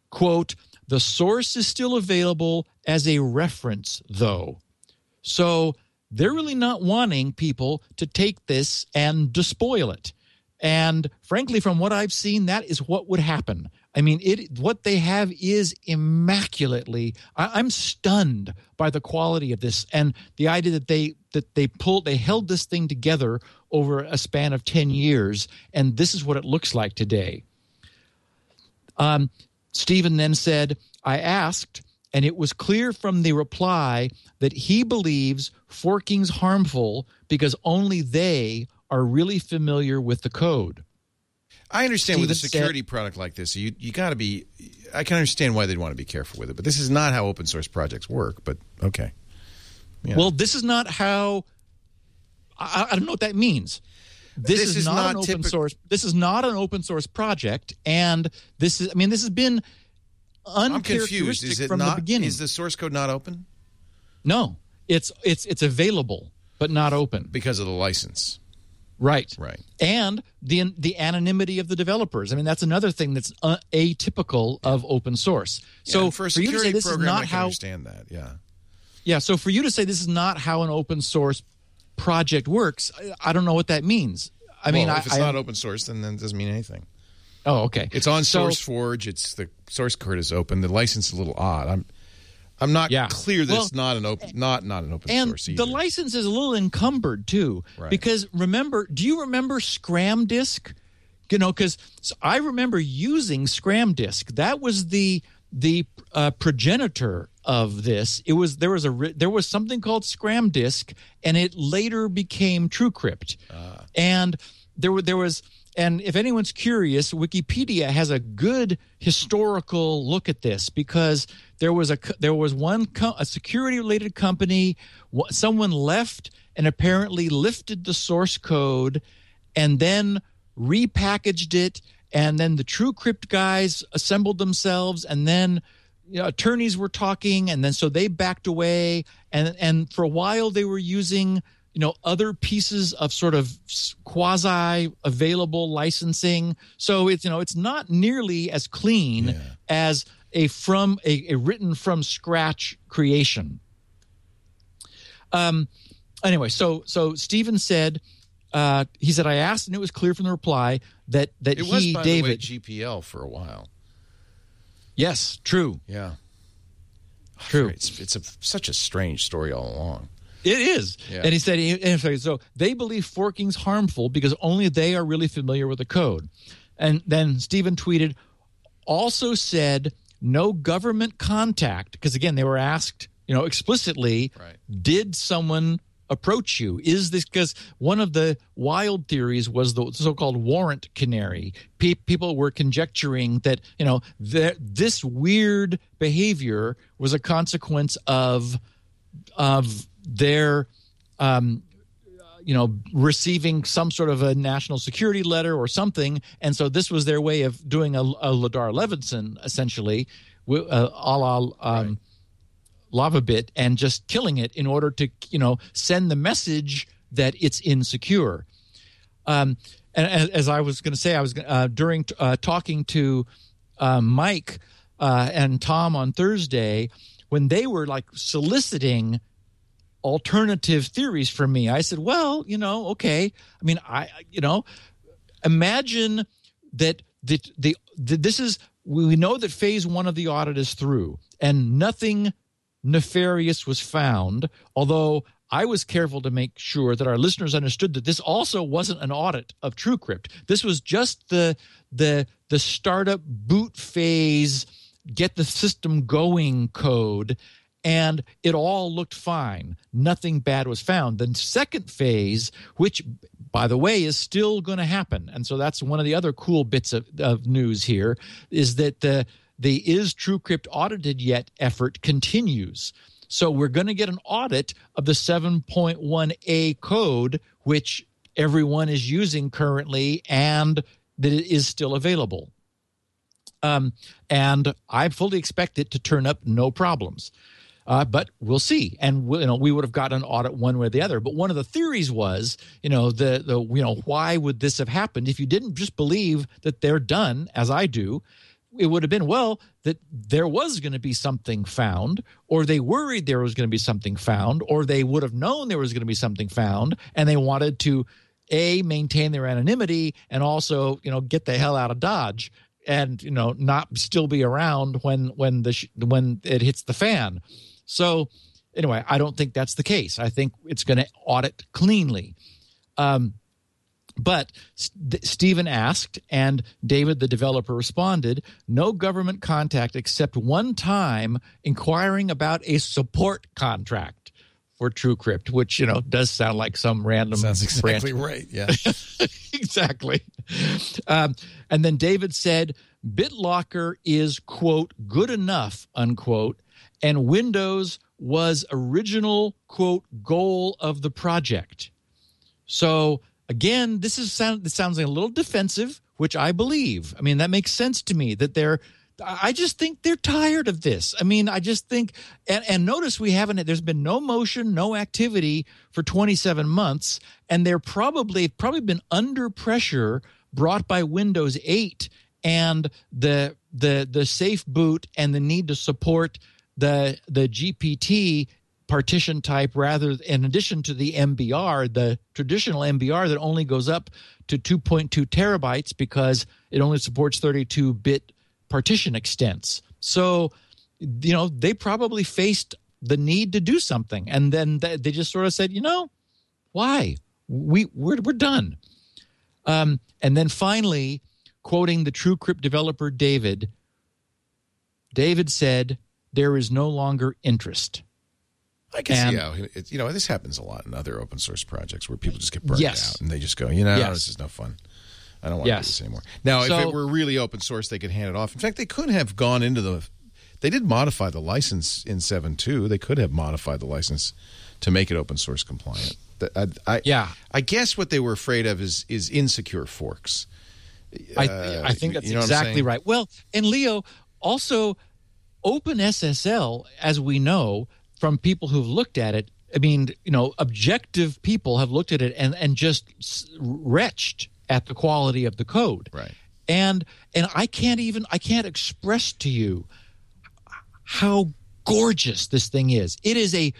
Quote, "The source is still available as a reference, though." So they're really not wanting people to take this and despoil it. And frankly, from what I've seen, that is what would happen. I mean, it. What they have is immaculately. I, I'm stunned by the quality of this and the idea that they that they pulled, they held this thing together over a span of ten years, and this is what it looks like today. Um, Stephen then said, "I asked, and it was clear from the reply that he believes forking's harmful because only they are really familiar with the code." I understand Steven with a security said, product like this, you you got to be – I can understand why they'd want to be careful with it. But this is not how open source projects work, but okay. Yeah. Well, this is not how I, – I don't know what that means. This, this is, is not, not an open typical. source – this is not an open source project, and this is – I mean, this has been uncharacteristic is it from not, the beginning. Is the source code not open? No. It's it's It's available but not open. Because of the license. Right. Right. And the the anonymity of the developers. I mean, that's another thing that's uh, atypical yeah. of open source. Yeah, so for a security for you to say, program, I can how, understand that. Yeah. Yeah. So for you to say this is not how an open source project works, I, I don't know what that means. I well, mean, if I, it's I, not open source, then, then it doesn't mean anything. Oh, okay. It's on so, SourceForge. It's the source code is open. The license is a little odd. I'm I'm not yeah. clear that well, it's not an open not not an open and source either. The license is a little encumbered too, right. because remember, do you remember ScramDisk? You know, because so I remember using ScramDisk. That was the the uh, progenitor of this. It was there was a there was something called ScramDisk, and it later became TrueCrypt. Uh. And there were there was. And if anyone's curious, Wikipedia has a good historical look at this because there was a there was one co- a security-related company. W- someone left and apparently lifted the source code and then repackaged it. And then the TrueCrypt guys assembled themselves and then you know, attorneys were talking. And then so they backed away. And, and for a while they were using – you know, other pieces of sort of quasi-available licensing. So it's, you know, it's not nearly as clean yeah. as a from a, a written from scratch creation. Um, anyway, so so Stephen said, uh, he said, I asked, and it was clear from the reply that that it was, he, by David, the way, G P L for a while. Yes, true. Yeah, true. It's it's a, such a strange story all along. It is. Yeah. And he said, in fact, so they believe forking's harmful because only they are really familiar with the code. And then Stephen tweeted, also said, no government contact, because again, they were asked, you know, explicitly, right, did someone approach you? Is this, because one of the wild theories was the so-called warrant canary. Pe- people were conjecturing that, you know, th- this weird behavior was a consequence of of their, um, you know, receiving some sort of a national security letter or something. And so this was their way of doing a, a Ladar Levinson, essentially, uh, a la um, right. Lava Bit, and just killing it in order to, you know, send the message that it's insecure. Um, and as, as I was going to say, I was uh, during uh, talking to uh, Mike uh, and Tom on Thursday, when they were like soliciting alternative theories from me, I said, well, you know, okay. I mean, I, you know, imagine that the, the, the, this is, we know that phase one of the audit is through and nothing nefarious was found, although I was careful to make sure that our listeners understood that this also wasn't an audit of TrueCrypt. This was just the, the, the startup boot phase, get the system going code. And it all looked fine. Nothing bad was found. The second phase, which, by the way, is still going to happen, and so that's one of the other cool bits of, of news here, is that the the Is TrueCrypt Audited Yet effort continues. So we're going to get an audit of the seven point one A code, which everyone is using currently, and that it is still available. Um, and I fully expect it to turn up no problems. Uh, but we'll see, and we, you know, we would have gotten an audit one way or the other. But one of the theories was, you know, the the you know, why would this have happened? If you didn't just believe that they're done, as I do, it would have been, well, that there was going to be something found, or they worried there was going to be something found, or they would have known there was going to be something found, and they wanted to a maintain their anonymity and also, you know, get the hell out of Dodge and, you know, not still be around when when the sh- when it hits the fan. So anyway, I don't think that's the case. I think it's going to audit cleanly. Um, but St- Stephen asked, and David, the developer, responded, no government contact except one time inquiring about a support contract for TrueCrypt, which, you know, does sound like some random branch. Sounds exactly right, yeah. Exactly. Um, and then David said, BitLocker is, quote, good enough, unquote, and Windows was original, quote, goal of the project. So again, this is sound, this sounds like a little defensive, which I believe. I mean, that makes sense to me that they're, I just think they're tired of this. I mean, I just think, and, and notice we haven't, there's been no motion, no activity for twenty-seven months, and they're probably, probably been under pressure brought by Windows eight and the, the, the safe boot and the need to support the the G P T partition type, rather, in addition to the M B R, the traditional M B R that only goes up to two point two terabytes because it only supports thirty-two bit partition extents. So, you know, they probably faced the need to do something, and then they just sort of said, you know, why? We we're we're done. Um, and then finally, quoting the TrueCrypt developer David, David said, there is no longer interest. I can and, see how, it, you know, this happens a lot in other open source projects where people just get burned yes. out and they just go, you know, yes. this is no fun. I don't want yes. to do this anymore. Now, so, if it were really open source, they could hand it off. In fact, they could have gone into the, they did modify the license in seven point two. They could have modified the license to make it open source compliant. I, I, yeah. I guess what they were afraid of is is insecure forks. I, uh, I think that's you know exactly right. Well, and Leo, also, OpenSSL, as we know from people who've looked at it, I mean, you know, objective people have looked at it and, and just retched at the quality of the code. Right. And and I can't even, I can't express to you how gorgeous this thing is. It is a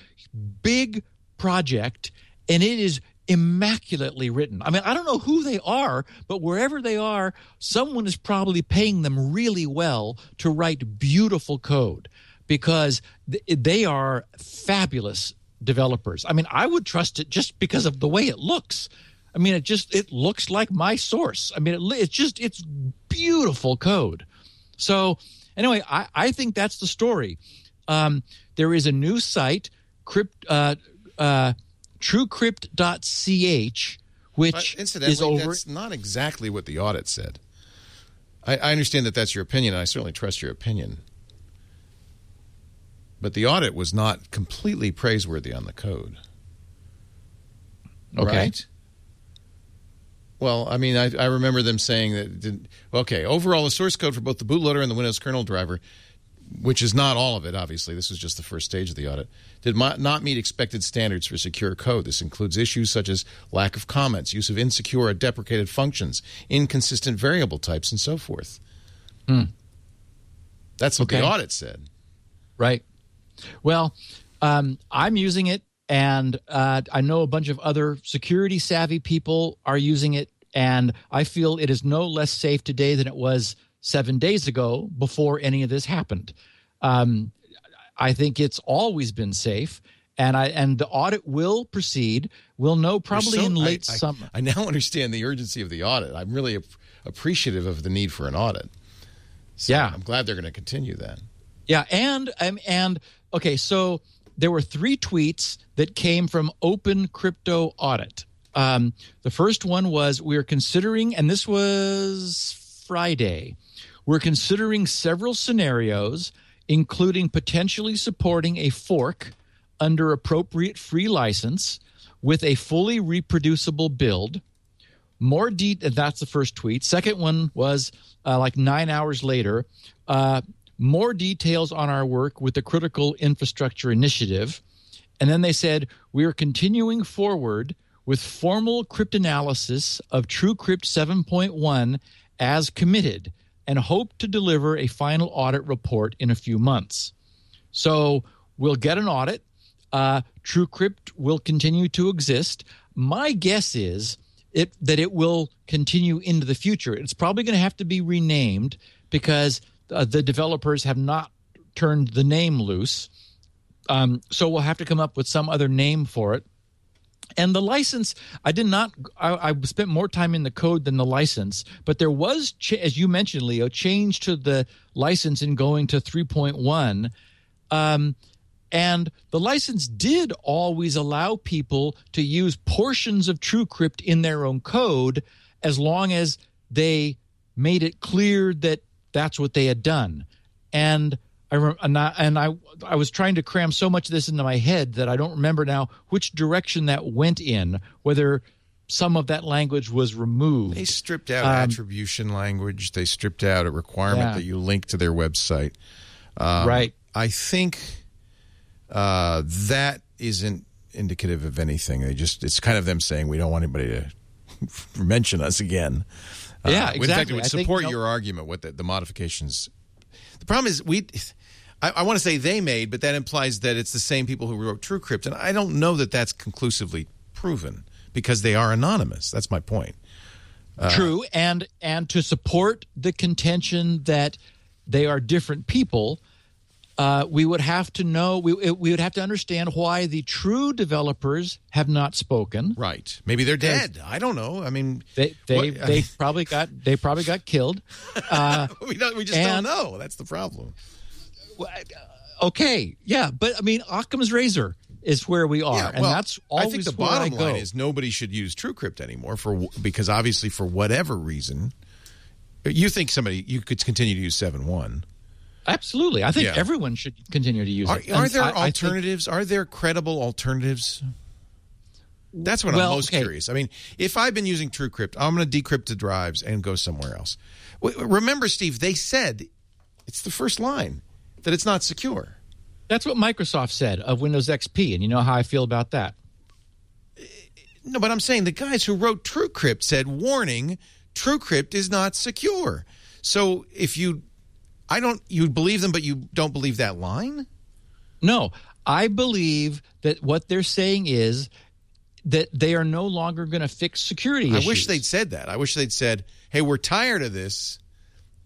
big project, and it is immaculately written. I mean, I don't know who they are, but wherever they are, someone is probably paying them really well to write beautiful code, because th- they are fabulous developers. I mean, I would trust it just because of the way it looks. I mean, it just it looks like my source. I mean, it, it's just it's beautiful code. So anyway, I, I think that's the story. Um, there is a new site, crypt, uh, uh, true crypt dot c h, which uh, incidentally, is over. That's not exactly what the audit said. I, I understand that that's your opinion. And I certainly trust your opinion. But the audit was not completely praiseworthy on the code. Okay. Right? Well, I mean, I, I remember them saying that, did, okay, overall, the source code for both the bootloader and the Windows kernel driver, which is not all of it, obviously. This was just the first stage of the audit, did not meet expected standards for secure code. This includes issues such as lack of comments, use of insecure or deprecated functions, inconsistent variable types, and so forth. Mm. That's what okay. the audit said. Right. Well, um, I'm using it, and uh, I know a bunch of other security-savvy people are using it, and I feel it is no less safe today than it was seven days ago before any of this happened. Um, I think it's always been safe, and I and the audit will proceed. We'll know probably so, in late I, I, summer. I now understand the urgency of the audit. I'm really ap- appreciative of the need for an audit. So yeah. I'm glad they're going to continue that. Yeah, and um, and okay, so there were three tweets that came from Open Crypto Audit. Um, the first one was, we are considering, and this was Friday, we're considering several scenarios, including potentially supporting a fork under appropriate free license with a fully reproducible build. More de- That's the first tweet. Second one was uh, like nine hours later. Uh, More details on our work with the Critical Infrastructure Initiative. And then they said, we are continuing forward with formal cryptanalysis of TrueCrypt seven point one as committed, and hope to deliver a final audit report in a few months. So we'll get an audit. Uh, TrueCrypt will continue to exist. My guess is it, that it will continue into the future. It's probably going to have to be renamed, because – Uh, the developers have not turned the name loose, um, so we'll have to come up with some other name for it. And the license, I did not – I spent more time in the code than the license, but there was, ch- as you mentioned, Leo, change to the license in going to three point one, um, and the license did always allow people to use portions of TrueCrypt in their own code, as long as they made it clear that that's what they had done. And I and I, and I I was trying to cram so much of this into my head that I don't remember now which direction that went in, whether some of that language was removed. They stripped out um, attribution language. They stripped out a requirement yeah. that you link to their website. Um, right. I think uh, that isn't indicative of anything. They just It's kind of them saying, we don't want anybody to mention us again. Uh, yeah, exactly. In fact, it would support think, your no. argument with the, the modifications. The problem is, we, I, I want to say they made, but that implies that it's the same people who wrote TrueCrypt. And I don't know that that's conclusively proven, because they are anonymous. That's my point. Uh, True. And, and to support the contention that they are different people, uh, we would have to know, we, we would have to understand why the true developers have not spoken. Right. Maybe they're dead. I don't know. I mean, they they, what, they probably got they probably got killed. Uh, we don't, we just and, don't know. That's the problem. Okay. Yeah. But I mean, Occam's razor is where we are, yeah, well, and that's always I think the where bottom I go. Line is nobody should use TrueCrypt anymore for because obviously for whatever reason, you think somebody you could continue to use seven point one. Absolutely. I think yeah. everyone should continue to use are, it. And are there I, alternatives? I think, are there credible alternatives? That's what well, I'm most okay. curious. I mean, if I've been using TrueCrypt, I'm going to decrypt the drives and go somewhere else. Remember, Steve, they said, it's the first line, that it's not secure. That's what Microsoft said of Windows X P, and you know how I feel about that. No, but I'm saying the guys who wrote TrueCrypt said, warning, TrueCrypt is not secure. So if you... I don't, you believe them, but you don't believe that line? No, I believe that what they're saying is that they are no longer going to fix security issues. I wish they'd said that. I wish they'd said, hey, we're tired of this.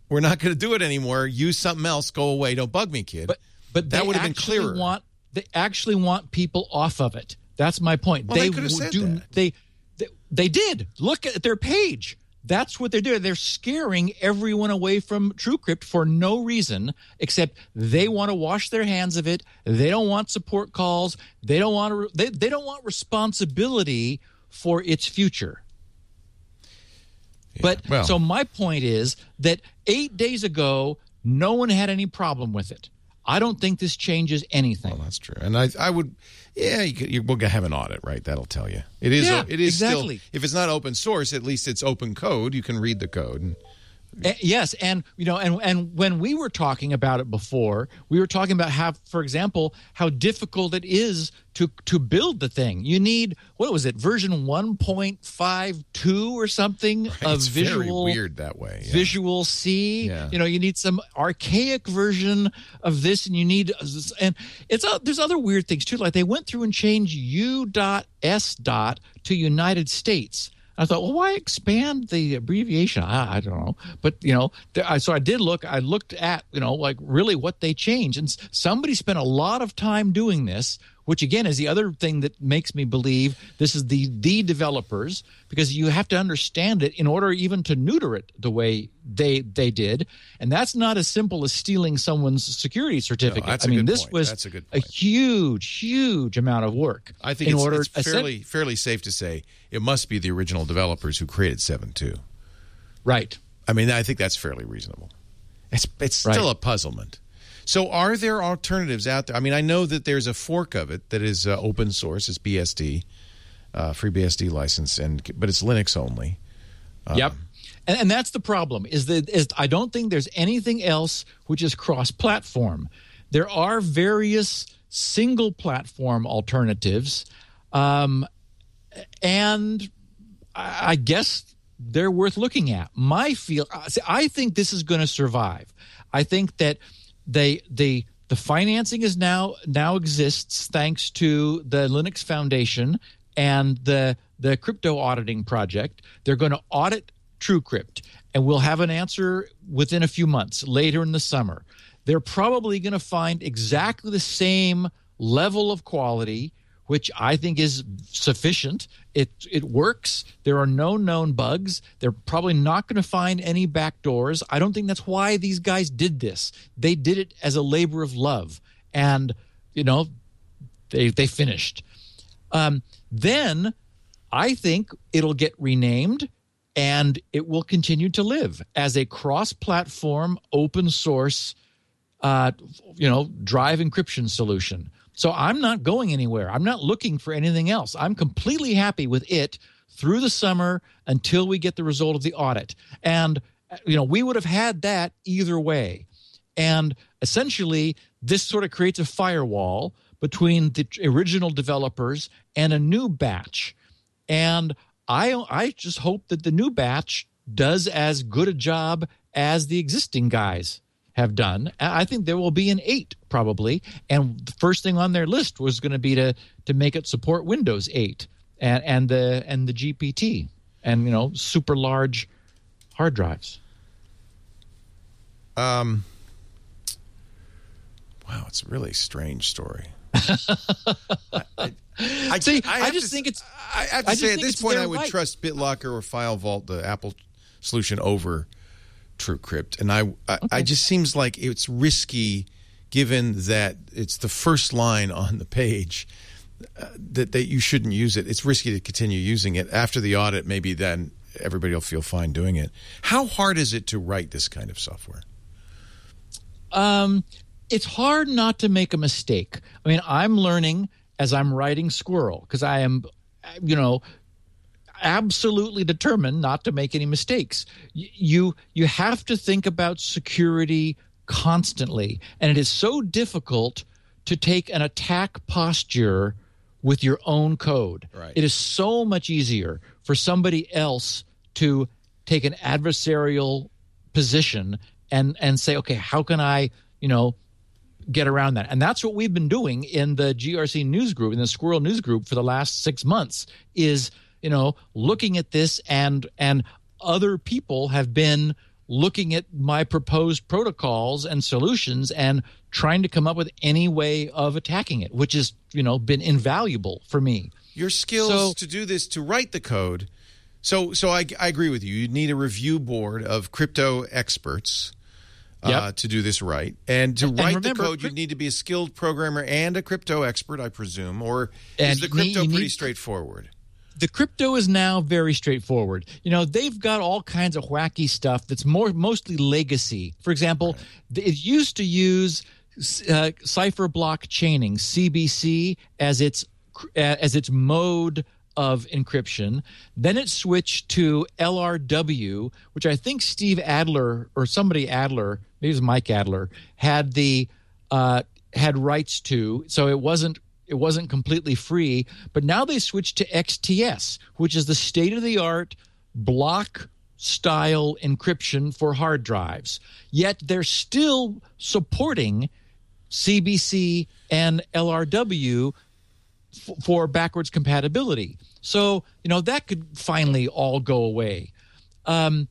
We're not going to do it anymore. Use something else. Go away. Don't bug me, kid. But, but that would have been clearer. Want, they actually want people off of it. That's my point. Well, they, they could have said do, that. They, they, they did. Look at their page. That's what they're doing. They're scaring everyone away from TrueCrypt for no reason, except they want to wash their hands of it. They don't want support calls. They don't want to, they, they don't want responsibility for its future. Yeah, but well. So my point is that eight days ago, no one had any problem with it. I don't think this changes anything. Well, that's true. And I, I would, yeah, you could, you, we're going to have an audit, right? That'll tell you. It is, yeah, it is exactly. Still, if it's not open source, at least it's open code. You can read the code. And, uh, yes. And, you know, and, and when we were talking about it before, we were talking about how, for example, how difficult it is to, to build the thing. You need, what was it, version one point five two or something right, of it's Visual. Very weird that way. Yeah. Visual C. Yeah. You know, you need some archaic version of this, and you need, and it's uh, there's other weird things too. Like they went through and changed U dot S to United States. I thought, well, why expand the abbreviation? I, I don't know. But, you know, there, I, so I did look. I looked at, you know, like really what they changed. And somebody spent a lot of time doing this, which, again, is the other thing that makes me believe this is the, the developers, because you have to understand it in order even to neuter it the way they they did. And that's not as simple as stealing someone's security certificate. No, I mean, this point. was that's a, good a huge, huge amount of work. I think in it's, order it's fairly, fairly safe to say it must be the original developers who created seven point two. Right. I mean, I think that's fairly reasonable. It's, it's still right. a puzzlement. So are there alternatives out there? I mean, I know that there's a fork of it that is uh, open source. It's B S D, uh, free B S D license, and but it's Linux only. Um, yep. And, and that's the problem is that is I don't think there's anything else which is cross-platform. There are various single-platform alternatives, um, and I, I guess they're worth looking at. My feel, see, I think this is going to survive. I think that... They, they, the financing is now now exists thanks to the Linux Foundation and the the crypto auditing project. They're going to audit TrueCrypt, and we'll have an answer within a few months, later in the summer. They're probably going to find exactly the same level of quality, which I think is sufficient. It it works. There are no known bugs. They're probably not going to find any backdoors. I don't think that's why these guys did this. They did it as a labor of love. And, you know, they they finished. Um, then I think it'll get renamed and it will continue to live as a cross-platform, open source, uh, you know, drive encryption solution. So I'm not going anywhere. I'm not looking for anything else. I'm completely happy with it through the summer until we get the result of the audit. And, you know, we would have had that either way. And essentially, this sort of creates a firewall between the original developers and a new batch. And I, I just hope that the new batch does as good a job as the existing guys have done. I think there will be an eight probably, and the first thing on their list was going to be to to make it support Windows eight and and the and the G P T and, you know, super large hard drives. Um. Wow, it's a really strange story. I, I, I, See, I, I just to, think it's. I have to I say, at this point, I would right. trust BitLocker or FileVault, the Apple solution, over TrueCrypt, and I, I, okay. I just seems like it's risky, given that it's the first line on the page uh, that that you shouldn't use it. It's risky to continue using it after the audit. Maybe then everybody will feel fine doing it. How hard is it to write this kind of software? Um, it's hard not to make a mistake. I mean, I'm learning as I'm writing Squirrel because I am, you know, absolutely determined not to make any mistakes. You you have to think about security constantly, and it is so difficult to take an attack posture with your own code. Right. It is so much easier for somebody else to take an adversarial position and and say, okay, how can I, you know, get around that? And that's what we've been doing in the G R C news group, in the Squirrel news group for the last six months is, you know, looking at this, and and other people have been looking at my proposed protocols and solutions and trying to come up with any way of attacking it, which has, you know, been invaluable for me. Your skills so, to do this, to write the code. So so I, I agree with you. You need a review board of crypto experts uh, yep. to do this right. And to and, write and remember, the code, you need to be a skilled programmer and a crypto expert, I presume. Or is the crypto need, pretty need, straightforward? The crypto is now very straightforward. You know, they've got all kinds of wacky stuff that's more mostly legacy. For example, right. it used to use uh, cipher block chaining, C B C, as its as its mode of encryption. Then it switched to L R W, which I think Steve Adler or somebody Adler, maybe it was Mike Adler, had the uh, had rights to. So it wasn't it wasn't completely free. But now they switched to X T S, which is the state of the art block style encryption for hard drives. Yet they're still supporting C B C and L R W for backwards compatibility. So, you know, that could finally all go away. Um,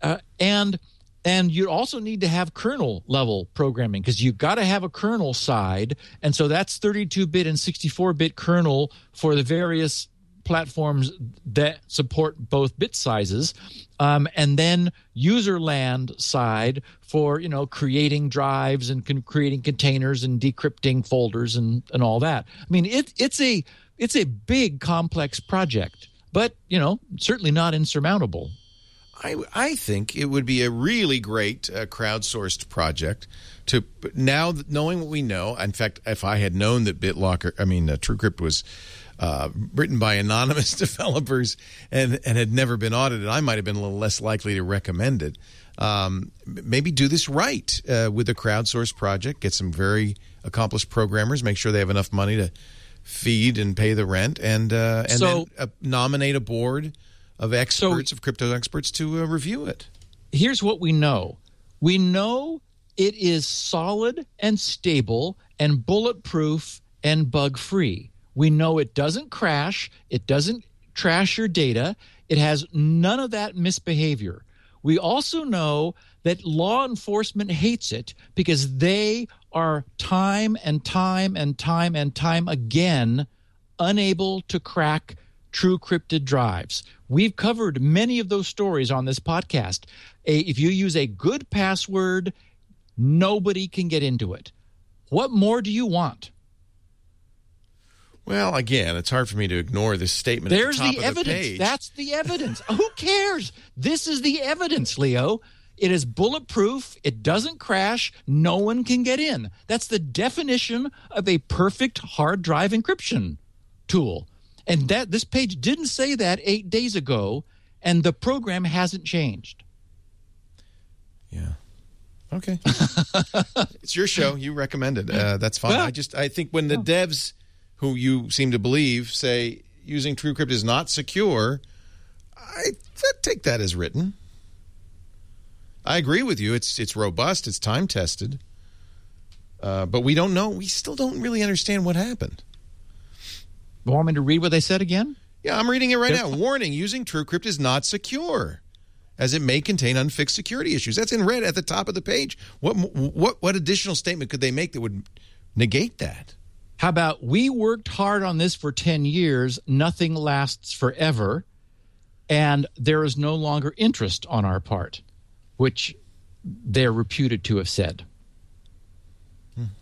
uh, and and you also need to have kernel level programming, because you've got to have a kernel side. And so that's thirty-two bit and sixty-four bit kernel for the various platforms that support both bit sizes. Um, and then user land side for, you know, creating drives and con- creating containers and decrypting folders and, and all that. I mean, it, it's a it's a big, complex project, but, you know, certainly not insurmountable. I, I think it would be a really great uh, crowdsourced project to now, knowing what we know. In fact, if I had known that BitLocker, I mean, uh, TrueCrypt was Uh, written by anonymous developers and, and had never been audited, I might have been a little less likely to recommend it. Um, maybe do this right uh, with a crowdsourced project, get some very accomplished programmers, make sure they have enough money to feed and pay the rent, and, uh, and so, then uh, nominate a board of experts, so, of crypto experts, to uh, review it. Here's what we know. We know it is solid and stable and bulletproof and bug-free. We know it doesn't crash, it doesn't trash your data, it has none of that misbehavior. We also know that law enforcement hates it, because they are time and time and time and time again unable to crack true cryptid drives. We've covered many of those stories on this podcast. If you use a good password, nobody can get into it. What more do you want? Well, again, it's hard for me to ignore this statement. There's at the, top the of evidence. The page. That's the evidence. Who cares? This is the evidence, Leo. It is bulletproof. It doesn't crash. No one can get in. That's the definition of a perfect hard drive encryption tool. And that this page didn't say that eight days ago, and the program hasn't changed. Yeah. Okay. It's your show. You recommended. Uh, that's fine. Well, I just I think when the oh. devs, who you seem to believe, say using TrueCrypt is not secure, I th- take that as written. I agree with you. It's it's robust. It's time-tested. Uh, but we don't know. We still don't really understand what happened. You want me to read what they said again? Yeah, I'm reading it right They're- now. Warning, using TrueCrypt is not secure, as it may contain unfixed security issues. That's in red at the top of the page. What what What additional statement could they make that would negate that? How about, we worked hard on this for ten years, nothing lasts forever, and there is no longer interest on our part, which they're reputed to have said. Hmm.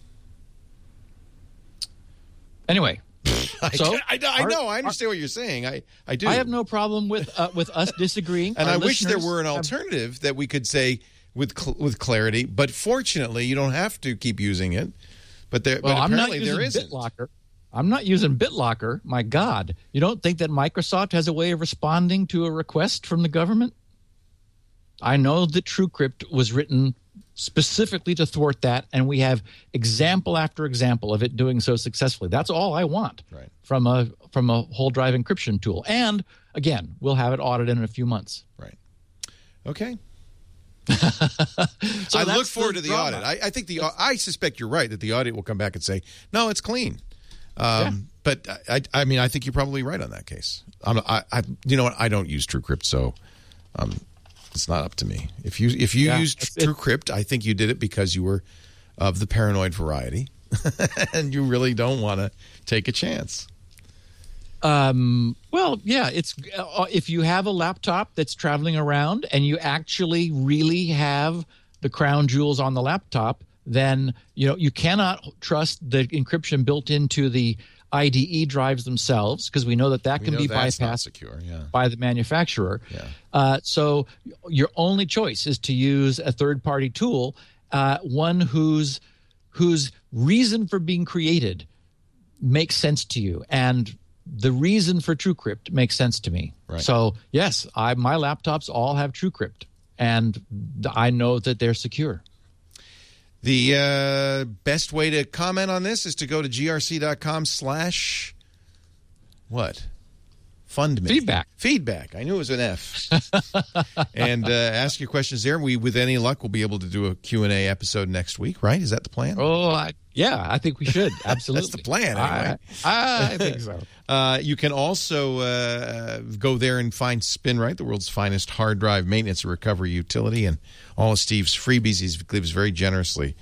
Anyway. I, so can, I, I our, know, I understand our, what you're saying. I, I do. I have no problem with uh, with us disagreeing. And our I wish there were an alternative have, that we could say with cl- with clarity, but fortunately you don't have to keep using it. But, there, well, but apparently I'm not using there isn't. BitLocker. I'm not using BitLocker. My God. You don't think that Microsoft has a way of responding to a request from the government? I know that TrueCrypt was written specifically to thwart that, and we have example after example of it doing so successfully. That's all I want right. from a from a whole drive encryption tool. And, again, we'll have it audited in a few months. Right. Okay. So I look forward to the audit. I, I think the I suspect you're right that the audit will come back and say, no, it's clean. Um, yeah. But I, I mean, I think you're probably right on that case. I'm, I, I, you know what? I don't use TrueCrypt, so um, it's not up to me. If you if you yeah, used TrueCrypt, I think you did it because you were of the paranoid variety, and you really don't want to take a chance. Um, well, yeah, it's uh, if you have a laptop that's traveling around and you actually really have the crown jewels on the laptop, then you know you cannot trust the encryption built into the I D E drives themselves, because we know that that we can be bypassed secure, yeah. by the manufacturer. Yeah. Uh, so your only choice is to use a third-party tool, uh, one whose whose reason for being created makes sense to you, and the reason for TrueCrypt makes sense to me. Right. So yes, I, my laptops all have TrueCrypt, and I know that they're secure. The uh, best way to comment on this is to go to grc.com slash what? Fund me. Feedback. Feedback. I knew it was an F. And uh, ask your questions there. We, with any luck, will be able to do a Q and A episode next week, right? Is that the plan? Oh, I, yeah. I think we should. Absolutely. That's the plan, anyway. I, I think so. Uh, you can also uh, go there and find SpinRite, the world's finest hard drive maintenance and recovery utility, and all of Steve's freebies. He gives very generously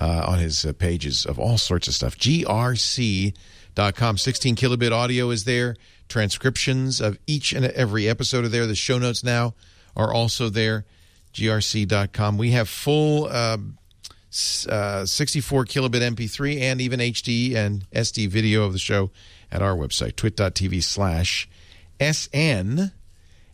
uh, on his uh, pages of all sorts of stuff. G R C dot com. sixteen kilobit audio is there. Transcriptions of each and every episode are there. The show notes now are also there, G R C dot com. We have full um, uh, sixty-four kilobit M P three and even H D and S D video of the show at our website, twit dot t v slash S N.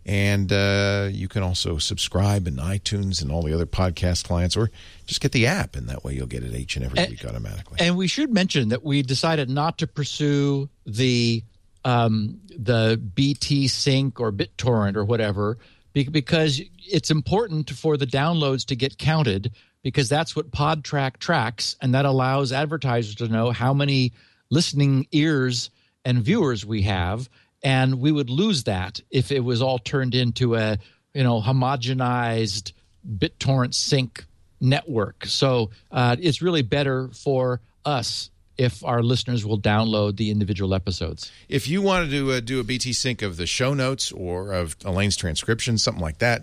And uh, you can also subscribe in iTunes and all the other podcast clients, or just get the app, and that way you'll get it each and every and, week automatically. And we should mention that we decided not to pursue the Um, the B T Sync or BitTorrent or whatever, because it's important for the downloads to get counted, because that's what PodTrack tracks, and that allows advertisers to know how many listening ears and viewers we have, and we would lose that if it was all turned into a you know homogenized BitTorrent sync network. So uh, it's really better for us if our listeners will download the individual episodes. If you wanted to uh, do a B T sync of the show notes or of Elaine's transcription, something like that,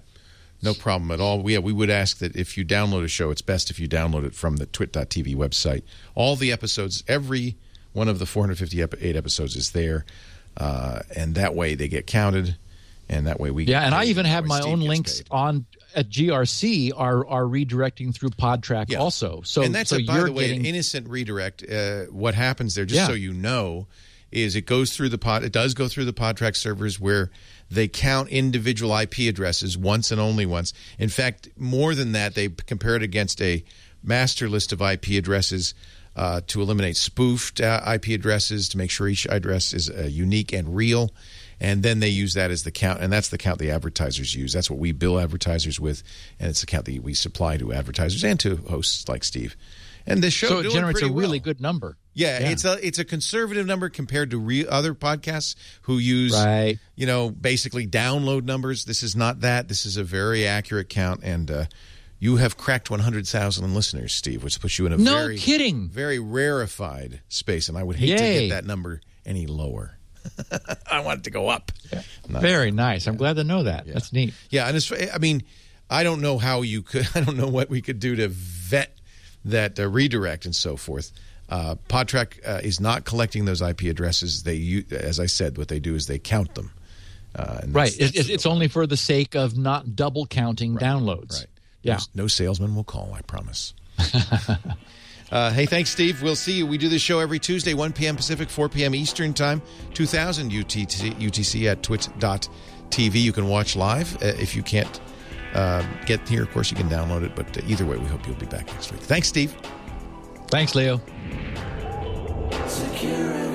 no problem at all. We, we would ask that if you download a show, it's best if you download it from the twit dot t v website. All the episodes, every one of the four hundred fifty-eight episodes is there, uh, and that way they get counted, and that way we yeah, get Yeah, and I even have my Steve own links paid. on at G R C are are redirecting through PodTrack yeah. also. So, and that's, so a, by you're the way, getting... an innocent redirect. Uh, what happens there, just yeah. so you know, is it goes through the pod. It does go through the PodTrack servers, where they count individual I P addresses once and only once. In fact, more than that, they compare it against a master list of I P addresses uh, to eliminate spoofed uh, I P addresses, to make sure each address is uh, unique and real. And then they use that as the count, and that's the count the advertisers use. That's what we bill advertisers with, and it's the count that we supply to advertisers and to hosts like Steve. And this show, so it generates a really well. good number. Yeah, yeah, it's a it's a conservative number compared to re- other podcasts who use right. you know basically download numbers. This is not that. This is a very accurate count, and uh, you have cracked one hundred thousand listeners, Steve, which puts you in a no very kidding. very rarefied space. And I would hate Yay. to get that number any lower. I want it to go up. Yeah. Nice. Very nice. I'm yeah. glad to know that. Yeah. That's neat. Yeah, and it's, I mean, I don't know how you could, I don't know what we could do to vet that uh, redirect and so forth. Uh, PodTrack uh, is not collecting those I P addresses. They, as I said, what they do is they count them. Uh, and right. That's, that's it, it's only for the sake of not double counting right. downloads. Right. Yeah. There's, no salesman will call, I promise. Uh, hey, thanks, Steve. We'll see you. We do this show every Tuesday, one p.m. Pacific, four p.m. Eastern Time, two thousand U T C at twit dot t v. You can watch live. Uh, if you can't uh, get here, of course, you can download it. But either way, we hope you'll be back next week. Thanks, Steve. Thanks, Leo. Security.